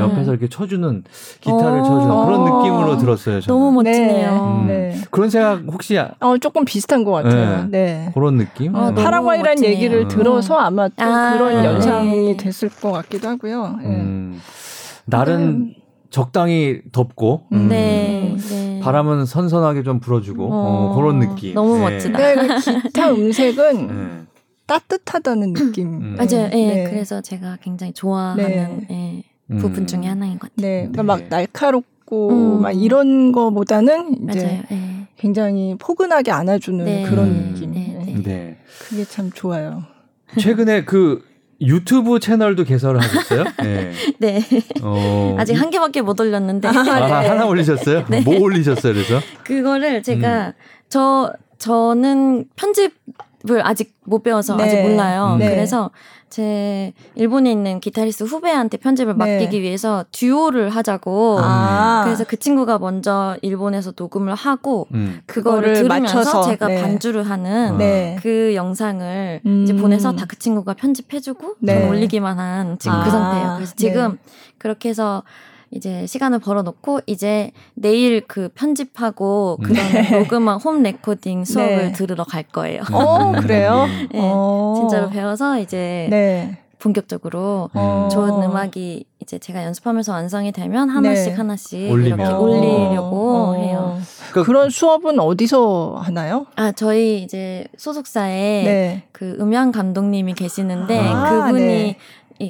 옆에서 이렇게 쳐주는 기타를 쳐주는 그런 느낌으로 들었어요. 저는. 너무 멋지네요. 네. 그런 생각 혹시 조금 비슷한 것 같아요. 네. 네. 그런 느낌? 파라과이라는 얘기를 들어서 아마 또 그런 연상이 됐을 것 같기도 하고요. 날은 적당히 덥고 네. 바람은 선선하게 좀 불어주고 그런 느낌. 너무 멋지다. 네, 기타 음색은 따뜻하다는 느낌. 맞아요. 네. 그래서 제가 굉장히 좋아하는 부분 중에 하나인 것 같아요. 네, 그러니까 막 날카롭고 막 이런 거보다는 이제 굉장히 포근하게 안아주는 그런 느낌. 네, 그게 참 좋아요. 최근에 그 유튜브 채널도 개설을 하셨어요? 네. 네. 아직 한 개밖에 못 올렸는데. 네. 하나 올리셨어요? 네. 뭐 올리셨어요, 그래서? 그거를 제가, 저는 편집을 아직 못 배워서 아직 몰라요. 그래서 제 일본에 있는 기타리스트 후배한테 편집을 맡기기 위해서 듀오를 하자고. 그래서 그 친구가 먼저 일본에서 녹음을 하고 그거를 들으면서 맞춰서, 제가 반주를 하는 그 영상을 이제 보내서 다 그 친구가 편집해주고 올리기만 한 지금 그 상태예요. 그래서 지금 그렇게 해서 이제 시간을 벌어놓고 이제 내일 그 편집하고 그런 녹음한 홈 레코딩 수업을 들으러 갈 거예요. 그래요? 진짜로 배워서 이제 본격적으로 좋은 음악이 이제 제가 연습하면서 완성이 되면 하나씩 하나씩 올리면. 이렇게 올리려고 해요. 그런 수업은 어디서 하나요? 저희 이제 소속사에 그 음향 감독님이 계시는데 그분이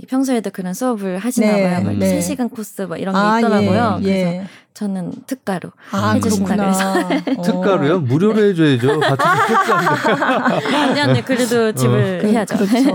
평소에도 그런 수업을 하시나 봐요. 막 3시간 코스 막 이런 게 있더라고요. 그래서 저는 특가로 해주신다 그래서. 특가로요? 무료로 해줘야죠. 같은 특가인데. 아니, 그래도 집을 해야죠. 그렇죠.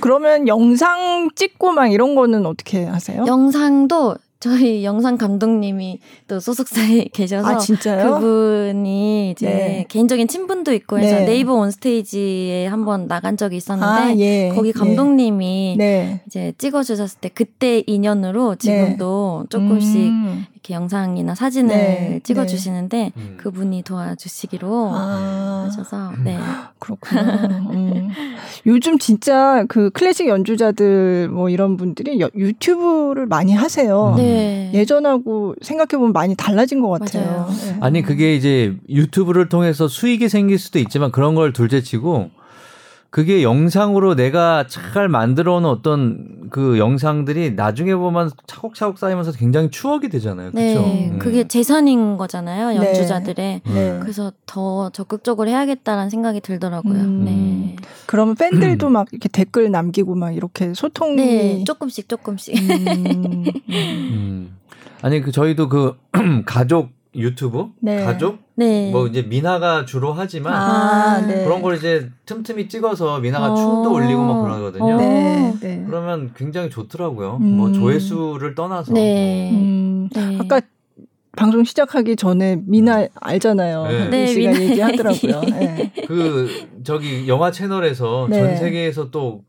그러면 영상 찍고 막 이런 거는 어떻게 하세요? 영상도 저희 영상 감독님이 또 소속사에 계셔서 그분이 이제 개인적인 친분도 있고 해서 네이버 온스테이지에 한번 나간 적이 있었는데 거기 감독님이 이제 찍어주셨을 때 그때 인연으로 지금도 조금씩 이렇게 영상이나 사진을 찍어주시는데 그분이 도와주시기로 하셔서 그렇구나. 요즘 진짜 그 클래식 연주자들 뭐 이런 분들이 유튜브를 많이 하세요. 예전하고 생각해보면 많이 달라진 것 같아요. 아니 그게 이제 유튜브를 통해서 수익이 생길 수도 있지만 그런 걸 둘째치고 그게 영상으로 내가 잘 만들어온 어떤 그 영상들이 나중에 보면 차곡차곡 쌓이면서 굉장히 추억이 되잖아요. 그렇죠? 그게 재산인 거잖아요. 연주자들의. 그래서 더 적극적으로 해야겠다라는 생각이 들더라고요. 그러면 팬들도 막 이렇게 댓글 남기고 막 이렇게 소통이 조금씩. 아니 그 저희도 그 가족 유튜브? 가족? 뭐 이제 미나가 주로 하지만 그런 걸 이제 틈틈이 찍어서 미나가 춤도 올리고 막 그러거든요. 그러면 굉장히 좋더라고요. 뭐 조회수를 떠나서. 아까 방송 시작하기 전에 미나 알잖아요. 씨가 얘기하더라고요. 그 저기 영화 채널에서 전 세계에서 또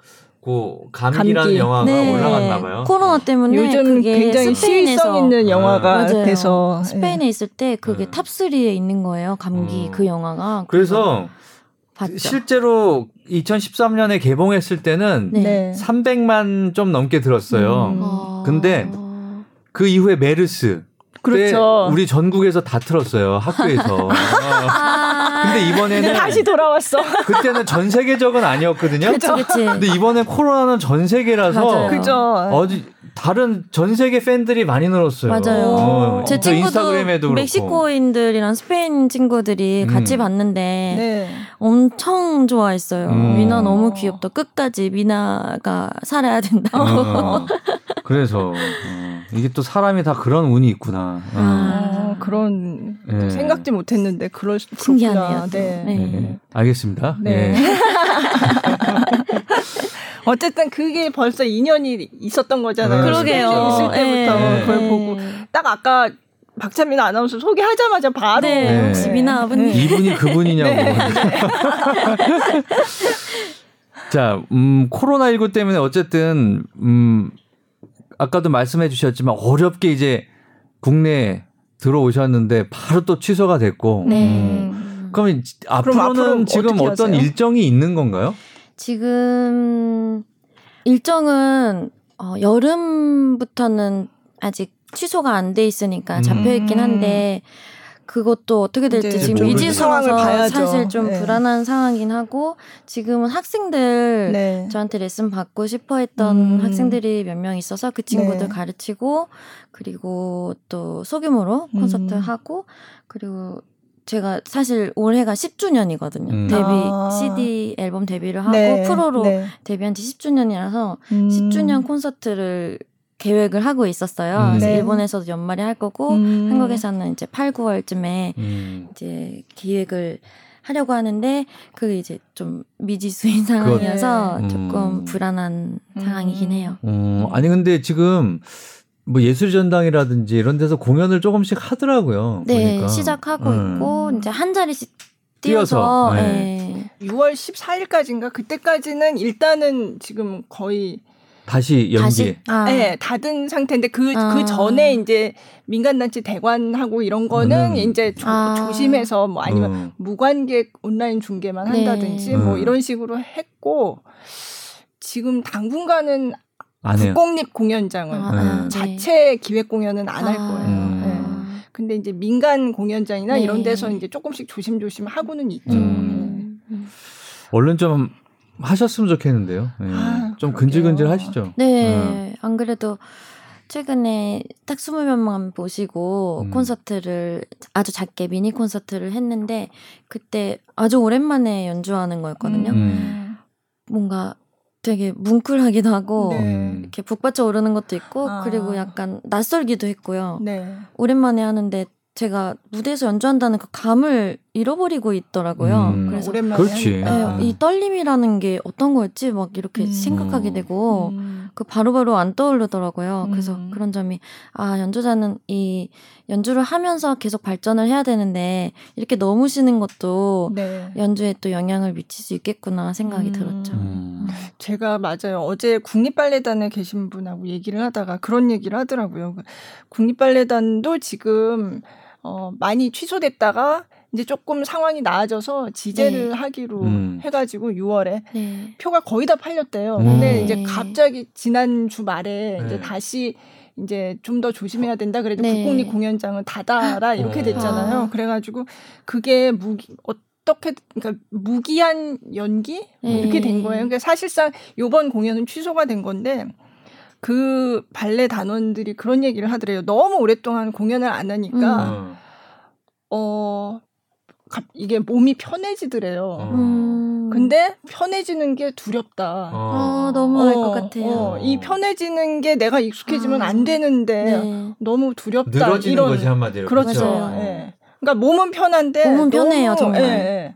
감기라는 영화가 올라갔나 봐요. 코로나 때문에 요즘 그게 굉장히 시위성 있는 영화가 돼서 스페인에 있을 때 그게 탑3에 있는 거예요. 감기 그 영화가. 그래서 봤죠. 실제로 2013년에 개봉했을 때는 300만 좀 넘게 들었어요. 근데 그 이후에 메르스 그렇죠. 우리 전국에서 다 틀었어요. 학교에서. 근데 이번에는 다시 돌아왔어. 그때는 전 세계적은 아니었거든요. 그렇죠. 근데 이번에 코로나는 전 세계라서 그죠. 어디 다른 전 세계 팬들이 많이 늘었어요. 맞아요. 제 친구도 멕시코인들이랑 스페인 친구들이 같이 봤는데 네. 엄청 좋아했어요. 미나 너무 귀엽다. 끝까지 미나가 살아야 된다고. 그래서 이게 또 사람이 다 그런 운이 있구나. 그런 네. 생각지 못했는데 그럴 수 신기하네요. 네. 네. 네. 알겠습니다. 네. 네. 어쨌든 그게 벌써 2년이 있었던 거잖아요. 네. 그러게요. 있을 때부터 네. 그걸 보고 딱 아까 박찬민 아나운서 소개하자마자 바로 네. 혹시 미나 아버님 이분이 그분이냐고. 네. 자, 코로나19 때문에 어쨌든 아까도 말씀해 주셨지만 어렵게 이제 국내에 들어오셨는데 바로 또 취소가 됐고. 네. 그럼 앞으로 지금 어떤 하세요? 일정이 있는 건가요? 지금 일정은 여름부터는 아직 취소가 안 돼 있으니까 잡혀 있긴 한데 그것도 어떻게 될지 지금 미지수라서 사실 좀 네. 불안한 상황이긴 하고 지금은 학생들 네. 저한테 레슨 받고 싶어 했던 학생들이 몇 명 있어서 그 친구들 네. 가르치고 그리고 또 소규모로 콘서트 하고 그리고 제가 사실 올해가 10주년이거든요. 데뷔 CD 앨범 데뷔를 하고 네. 프로로 네. 데뷔한 지 10주년이라서 10주년 콘서트를 계획을 하고 있었어요. 그래서 네. 일본에서도 연말에 할 거고 한국에서는 이제 8, 9월쯤에 이제 기획을 하려고 하는데 그게 이제 좀 미지수인 상황이어서 조금 불안한 상황이긴 해요. 아니 근데 지금 뭐 예술전당이라든지 이런 데서 공연을 조금씩 하더라고요. 네, 보니까. 시작하고 있고 이제 한 자리씩 띄어서 네. 6월 14일까지인가 그때까지는 일단은 지금 거의 다시 연기. 네, 닫은 상태인데 그 전에 이제 민간단체 대관하고 이런 거는 이제 조심해서 뭐 아니면 무관객 온라인 중계만 한다든지 네. 뭐 이런 식으로 했고 지금 당분간은 국공립 공연장을 자체 기획 공연은 안 할 거예요. 네. 근데 이제 민간 공연장이나 네. 이런 데서 이제 조금씩 조심조심 하고는 있죠. 얼른 좀 하셨으면 좋겠는데요. 네. 좀 근질근질 하시죠. 네. 안 그래도 최근에 딱 20명만 모시고 콘서트를 아주 작게 미니 콘서트를 했는데 그때 아주 오랜만에 연주하는 거였거든요. 뭔가 되게 뭉클하기도 하고 네. 이렇게 북받쳐 오르는 것도 있고 그리고 약간 낯설기도 했고요. 네. 오랜만에 하는데 제가 무대에서 연주한다는 그 감을 잃어버리고 있더라고요. 그래서 그렇지. 이 떨림이라는 게 어떤 거였지? 막 이렇게 생각하게 되고 그 바로바로 안 떠오르더라고요. 그래서 그런 점이 연주자는 이 연주를 하면서 계속 발전을 해야 되는데 이렇게 너무 쉬는 것도 네. 연주에 또 영향을 미칠 수 있겠구나 생각이 들었죠. 제가 맞아요. 어제 국립발레단에 계신 분하고 얘기를 하다가 그런 얘기를 하더라고요. 국립발레단도 지금 많이 취소됐다가 이제 조금 상황이 나아져서 지재를 네. 하기로 해가지고 6월에 네. 표가 거의 다 팔렸대요. 근데 이제 갑자기 지난 주말에 네. 이제 다시 이제 좀 더 조심해야 된다. 그래도 네. 국공립 공연장은 닫아라 이렇게 됐잖아요. 그래가지고 그게 그러니까 무기한 연기 네. 이렇게 된 거예요. 그러니까 사실상 이번 공연은 취소가 된 건데. 그 발레 단원들이 그런 얘기를 하더래요. 너무 오랫동안 공연을 안 하니까 이게 몸이 편해지더래요. 근데 편해지는 게 두렵다. 너무 알 것 같아요. 이 편해지는 게 내가 익숙해지면 안 되는데 네. 너무 두렵다. 늘어지는 거지 한마디로. 그렇죠. 네. 그러니까 몸은 편한데 몸은 편해요 정말. 네.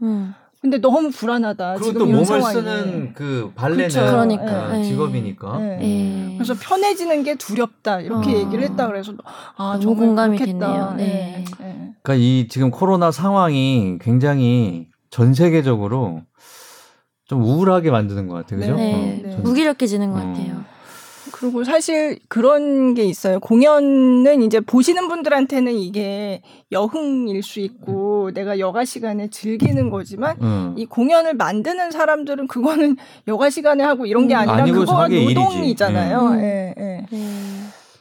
근데 너무 불안하다. 그리고 또 몸을 상황이. 쓰는 그 발레는 그러니까. 직업이니까. 에이. 그래서 편해지는 게 두렵다 이렇게 얘기를 했다 그래서 너무 공감이 됐네요. 네. 그러니까 이 지금 코로나 상황이 굉장히 전 세계적으로 좀 우울하게 만드는 것 같아요, 그죠? 네. 네. 무기력해지는 것 같아요. 그리고 사실 그런 게 있어요. 공연은 이제 보시는 분들한테는 이게 여흥일 수 있고 내가 여가 시간에 즐기는 거지만 이 공연을 만드는 사람들은 그거는 여가 시간에 하고 이런 게 아니라 그거가 노동이잖아요. 예. 예.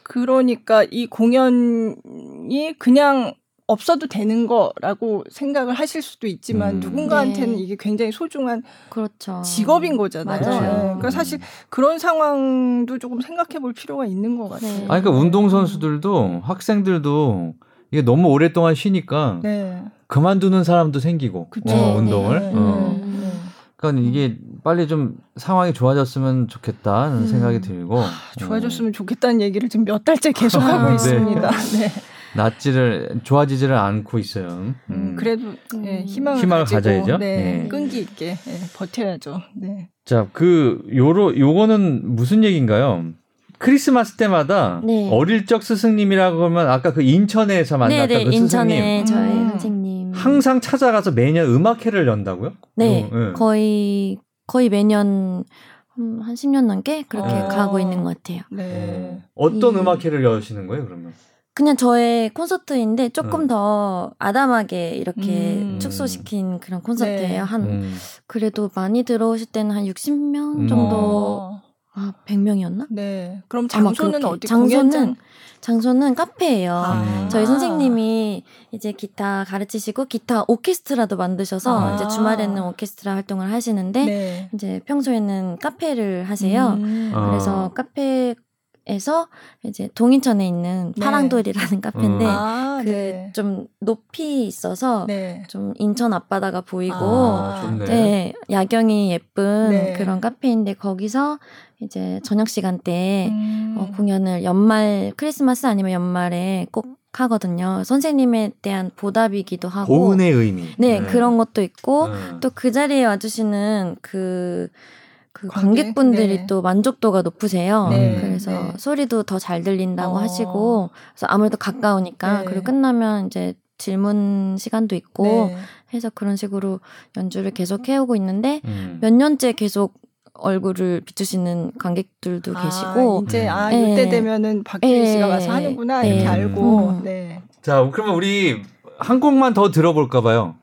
그러니까 이 공연 감정이 그냥 없어도 되는 거라고 생각을 하실 수도 있지만 누군가한테는 네. 이게 굉장히 소중한 그렇죠. 직업인 거잖아요. 네. 그러니까 사실 그런 상황도 조금 생각해 볼 필요가 있는 것 같아요. 네. 아니, 그러니까 운동선수들도 학생들도 이게 너무 오랫동안 쉬니까 네. 그만두는 사람도 생기고 운동을. 네. 그러니까 이게 빨리 좀 상황이 좋아졌으면 좋겠다는 생각이 들고 좋아졌으면 좋겠다는 얘기를 지금 몇 달째 계속하고 네. 있습니다. 네. 좋아지지를 않고 있어요. 그래도 네, 희망을 가져야죠. 네, 네. 끈기 있게 네, 버텨야죠. 네. 자, 요거는 무슨 얘기인가요? 크리스마스 때마다 네. 어릴 적 스승님이라고 하면 아까 그 인천에서 만났던 네, 네. 그 스승님. 인천에 저희 선생님. 항상 찾아가서 매년 음악회를 연다고요? 네, 네. 거의 매년 한 10년 넘게 그렇게 가고 있는 것 같아요. 네. 어떤 음악회를 여시는 거예요, 그러면? 그냥 저의 콘서트인데 조금 더 아담하게 이렇게 축소시킨 그런 콘서트예요. 네. 그래도 많이 들어오실 때는 한 60명 정도, 100명이었나? 네. 그럼 장소는 어디? 장소는 카페예요. 저희 선생님이 이제 기타 가르치시고 기타 오케스트라도 만드셔서 이제 주말에는 오케스트라 활동을 하시는데 네. 이제 평소에는 카페를 하세요. 그래서 카페에서 이제 동인천에 있는 네. 파랑돌이라는 카페인데 네. 좀 높이 있어서 네. 좀 인천 앞바다가 보이고 네, 야경이 예쁜 네. 그런 카페인데 거기서 이제 저녁 시간대에 공연을 크리스마스 아니면 연말에 꼭 하거든요. 선생님에 대한 보답이기도 하고 보은의 의미 네. 그런 것도 있고 또 그 자리에 와주시는 그 관객분들이 네. 또 만족도가 높으세요. 네. 그래서 네. 소리도 더 잘 들린다고 하시고 그래서 아무래도 가까우니까 네. 그리고 끝나면 이제 질문 시간도 있고 네. 해서 그런 식으로 연주를 계속 해오고 있는데 몇 년째 계속 얼굴을 비추시는 관객들도 계시고 이제 네. 이때 되면은 박규희 씨가 와서 하는구나 이렇게 알고 네. 자, 그러면 우리 한 곡만 더 들어볼까 봐요.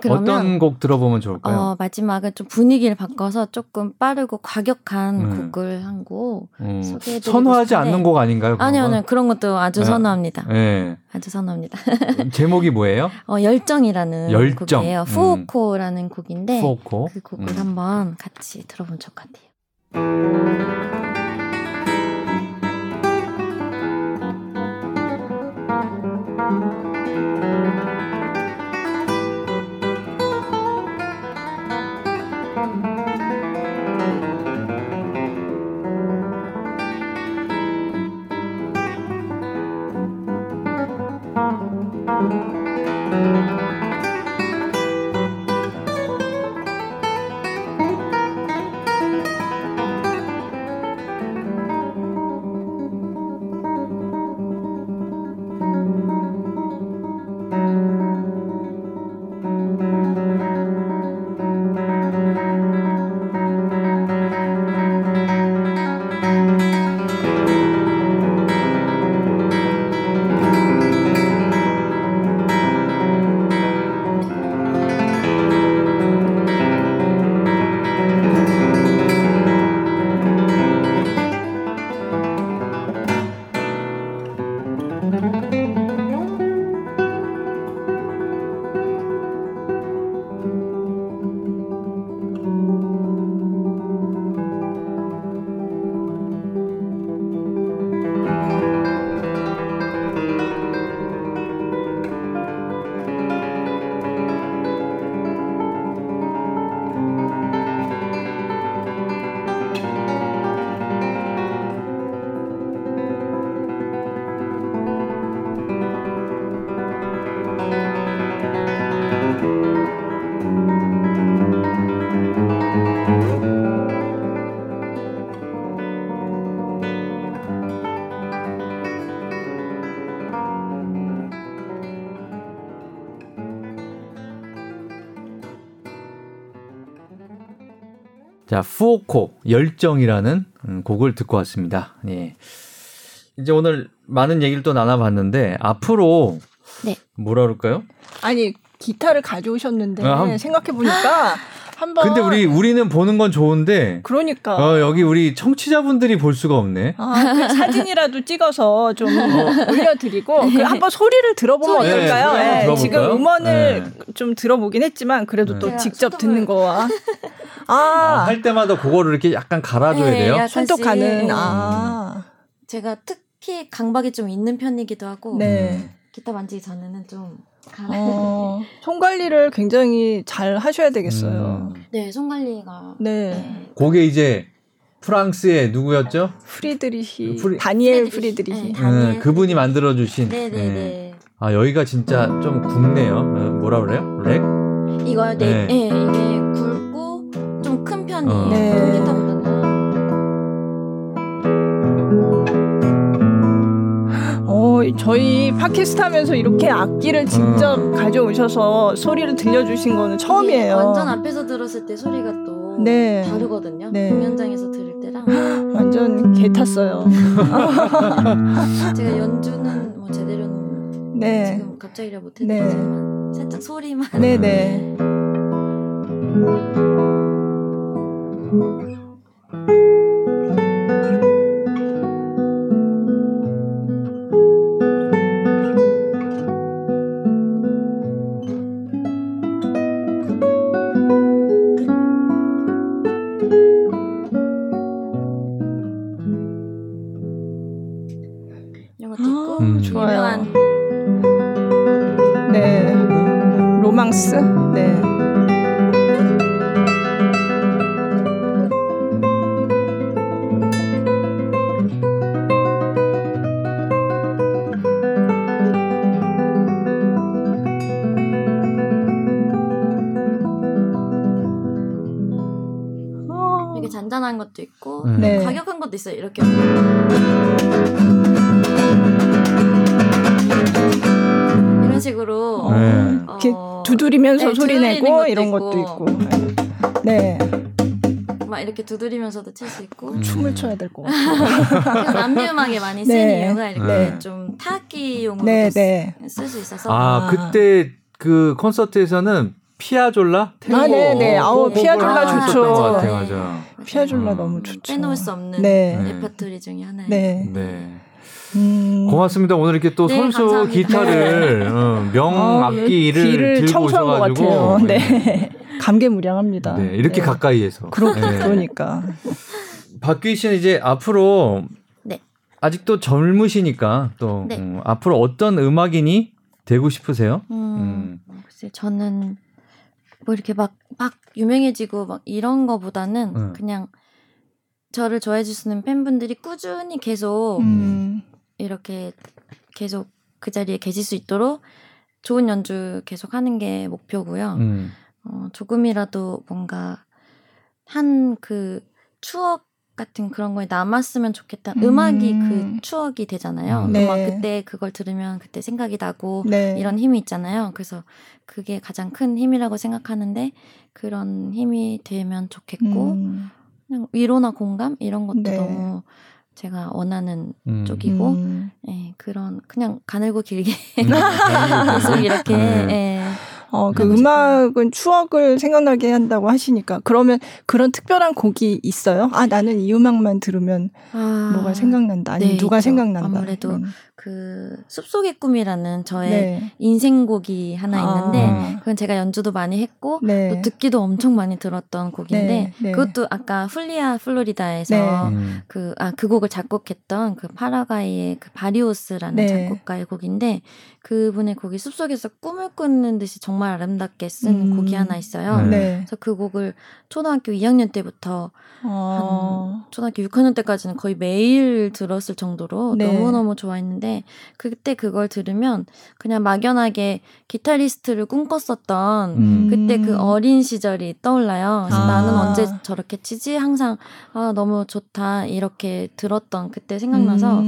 그러면 어떤 곡 들어보면 좋을까요? 마지막은 좀 분위기를 바꿔서 조금 빠르고 과격한 곡을 한 곡 소개해드리고 선호하지 싶은데. 않는 곡 아닌가요? 아니요. 그런 것도 아주 선호합니다. 네. 아주 선호합니다. 제목이 뭐예요? 열정이라는 곡이에요. 후오코라는 곡인데 그 곡을 한번 같이 들어보면 좋을 것 같아요. 자, 후오코 열정이라는 곡을 듣고 왔습니다. 예. 이제 오늘 많은 얘기를 또 나눠봤는데 앞으로 뭐라 그럴까요? 기타를 가져오셨는데 생각해보니까 한번. 근데 우리는 보는 건 좋은데. 그러니까. 여기 우리 청취자분들이 볼 수가 없네. 그 사진이라도 찍어서 좀 올려드리고 그 한번 소리를 들어보면 어떨까요? 네, 지금 음원을 좀 들어보긴 했지만 그래도 또 직접 듣는 거와. 할 때마다 그거를 이렇게 약간 갈아줘야 돼요. 손톱 가는. 제가 특히 강박이 좀 있는 편이기도 하고. 네. 기타 만지기 전에는 좀. 손 관리를 굉장히 잘 하셔야 되겠어요. 네, 손 관리가. 네. 그게 이제 프랑스의 누구였죠? 프리드리히. 다니엘 프레드리히. 네, 그분이 만들어 주신. 네네네. 네. 아, 여기가 진짜 좀 굵네요. 뭐라 그래요? 렉? 이거요. 네. 네. 네, 이게 굵고 좀 큰 편이에요. 네. 저희 팟캐스트 하면서 이렇게 악기를 직접 가져오셔서 소리를 들려주신 거는 처음이에요. 완전 앞에서 들었을 때 소리가 또 다르거든요. 네. 공연장에서 들을 때랑 완전 개 탔어요. 제가 연주는 뭐 제대로는 지금 갑자기 못했지만 살짝 소리만 네네. 이렇게 잔잔한 것도 있고 과격한 것도 있어요. 이렇게. 이런 식으로 이렇게 두드리면서 소리 내고 이런 것도 있고. 네. 막 이렇게 두드리면서도 칠 수 있고. 춤을 춰야 될 것 같아요. 남미 음악에 많이 쓰는 이유가 이렇게 좀 타악기용으로 쓸 수 있어서. 아, 그때 그 콘서트에서는 피아졸라? 아, 네네. 피아졸라 좋죠. 맞아. 피아졸라 너무 좋죠. 빼놓을 수 없는 레퍼토리 중에 하나예요. 네. 고맙습니다. 오늘 이렇게 또 선수 감사합니다. 기타를 명악기를 들고 오셔가지고 감개무량합니다. 네, 이렇게 가까이에서 그러니까 박규희 씨는 이제 앞으로 아직도 젊으시니까 또 앞으로 어떤 음악인이 되고 싶으세요? 글쎄, 저는 뭐 이렇게 막 유명해지고 막 이런 거보다는 그냥 저를 좋아해 주시는 팬분들이 꾸준히 계속 이렇게 계속 그 자리에 계실 수 있도록 좋은 연주 계속 하는 게 목표고요. 조금이라도 뭔가 한 그 추억 같은 그런 거에 남았으면 좋겠다. 음악이 그 추억이 되잖아요. 음악 그때 그걸 들으면 그때 생각이 나고 이런 힘이 있잖아요. 그래서 그게 가장 큰 힘이라고 생각하는데 그런 힘이 되면 좋겠고 그냥 위로나 공감 이런 것도 너무 제가 원하는 쪽이고 예, 그런 그냥 가늘고 길게 계속 이렇게 그 음악은 추억을 생각나게 한다고 하시니까 그러면 그런 특별한 곡이 있어요? 아, 나는 이 음악만 들으면 뭐가 생각난다. 아니면 누가 있죠. 생각난다. 아무래도 그 숲속의 꿈이라는 저의 인생곡이 하나 있는데 그건 제가 연주도 많이 했고 또 듣기도 엄청 많이 들었던 곡인데 그것도 아까 플리아 플로리다에서 그 곡을 작곡했던 그 파라과이의 그 바리오스라는 작곡가의 곡인데 그분의 곡이 숲속에서 꿈을 꾸는 듯이 정말 아름답게 쓴 곡이 하나 있어요. 그래서 그 곡을 초등학교 2학년 때부터 한 초등학교 6학년 때까지는 거의 매일 들었을 정도로 너무너무 좋아했는데 그때 그걸 들으면 그냥 막연하게 기타리스트를 꿈꿨었던 그때 그 어린 시절이 떠올라요. 그래서 나는 언제 저렇게 치지? 항상 아, 너무 좋다 이렇게 들었던 그때 생각나서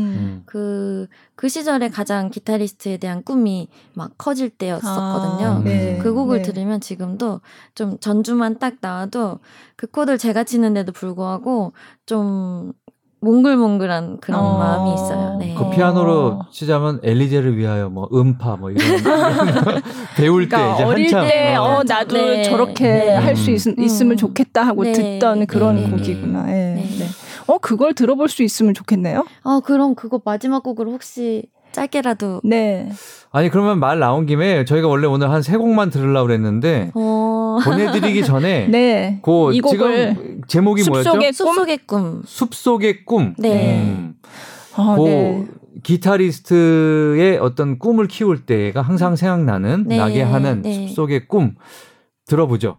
그 시절에 가장 기타리스트에 대한 꿈이 막 커질 때였었거든요. 그 곡을 들으면 지금도 좀 전주만 딱 나와도 그 코드를 제가 치는데도 불구하고 좀 몽글몽글한 그런 마음이 있어요. 네. 그 피아노로 치자면 엘리제를 위하여 뭐 음파 뭐 이런 배울 그러니까 때 이제 어릴 한참 때 나도 네. 저렇게 네. 할 수 있으면 좋겠다 하고 네. 듣던 그런 곡이구나. 네. 네. 네. 그걸 들어볼 수 있으면 좋겠네요. 그럼 그거 마지막 곡으로 혹시 짧게라도. 네. 아니 그러면 말 나온 김에 저희가 원래 오늘 한 세 곡만 들으려고 그랬는데 보내드리기 전에 네. 이 곡을 지금 제목이 뭐였죠? 숲속의 꿈. 숲속의 꿈. 네. 네. 기타리스트의 어떤 꿈을 키울 때가 항상 생각나는 네. 나게 하는 네. 숲속의 꿈 들어보죠.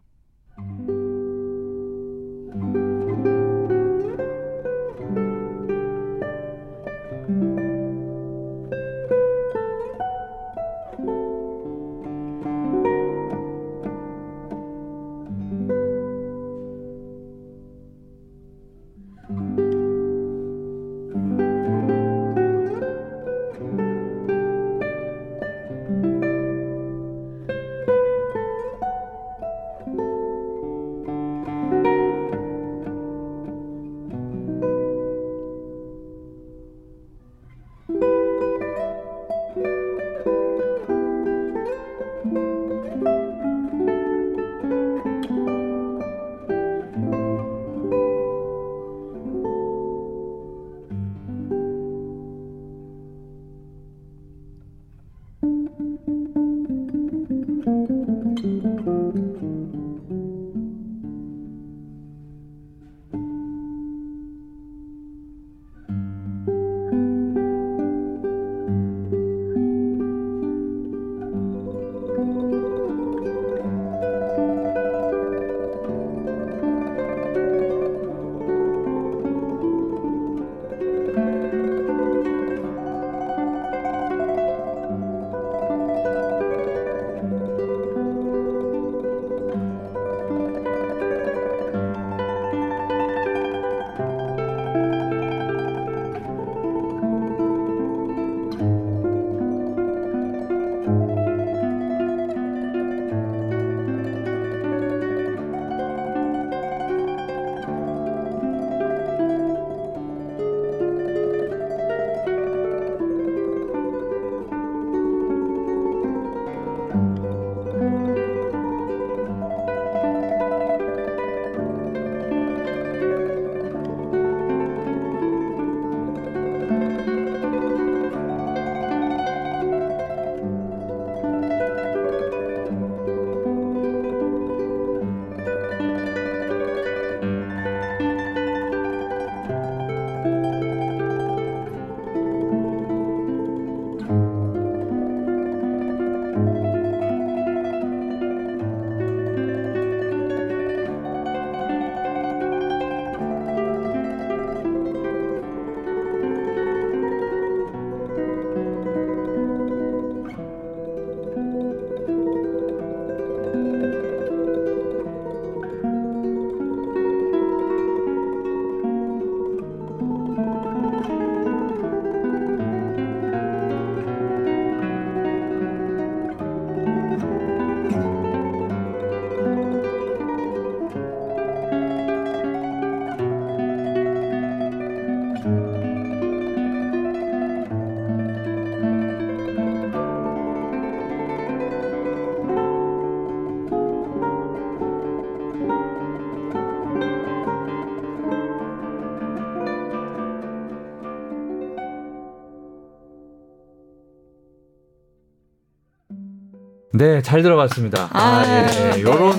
네, 잘 들어봤습니다. 예, 요런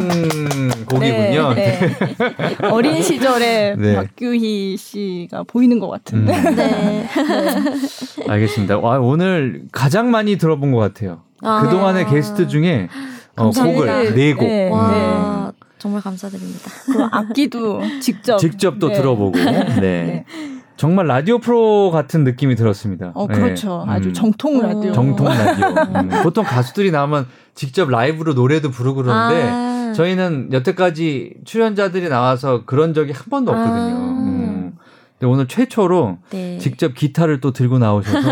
곡이군요. 네, 네. 어린 시절에 네. 박규희 씨가 보이는 것 같은데. 네. 네. 알겠습니다. 와, 오늘 가장 많이 들어본 것 같아요. 그동안의 게스트 중에 곡을 4곡. 네. 와, 정말 감사드립니다. 그 악기도 직접 또 네. 들어보고. 네. 네. 정말 라디오 프로 같은 느낌이 들었습니다. 그렇죠. 네. 아주 정통 라디오. 정통 라디오. 보통 가수들이 나오면 직접 라이브로 노래도 부르고 그러는데 저희는 여태까지 출연자들이 나와서 그런 적이 한 번도 없거든요. 근데 오늘 최초로 네. 직접 기타를 또 들고 나오셔서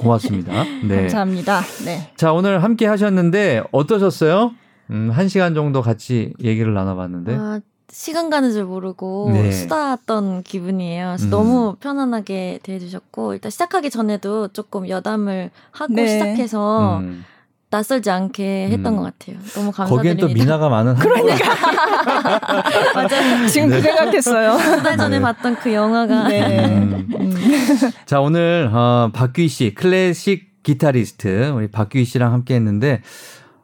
고맙습니다. 네. 감사합니다. 네. 자, 오늘 함께 하셨는데 어떠셨어요? 1시간 정도 같이 얘기를 나눠봤는데. 시간 가는 줄 모르고 네. 수다 했던 기분이에요. 그래서 너무 편안하게 대해주셨고 일단 시작하기 전에도 조금 여담을 하고 네. 시작해서 낯설지 않게 했던 것 같아요. 너무 감사드립니다. 거기엔 또 미나가 많은 그러니까 맞아요. 지금 네. 그 생각했어요. 두 달 전에 네. 봤던 그 영화가 네. 자 오늘 박규희 씨 클래식 기타리스트 우리 박규희 씨랑 함께 했는데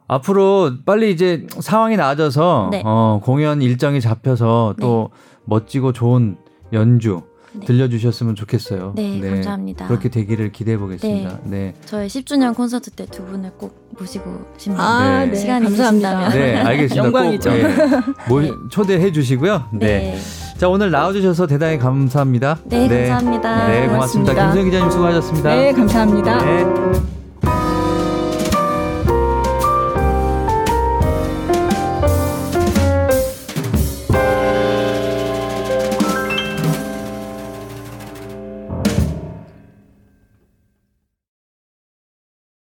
앞으로 빨리 이제 상황이 나아져서 네. 공연 일정이 잡혀서 또 네. 멋지고 좋은 연주 네. 들려주셨으면 좋겠어요. 네, 네, 감사합니다. 그렇게 되기를 기대해 보겠습니다. 네. 네, 저희 10주년 콘서트 때 두 분을 꼭 모시고 싶네요. 아, 네. 네. 시간이 있으시다면. 네, 알겠습니다. 영광이죠. 꼭 네. 초대해 주시고요. 네. 네. 자, 오늘 나와주셔서 대단히 감사합니다. 네, 네. 감사합니다. 네, 고맙습니다. 김수현 기자님 수고하셨습니다. 네, 감사합니다. 네.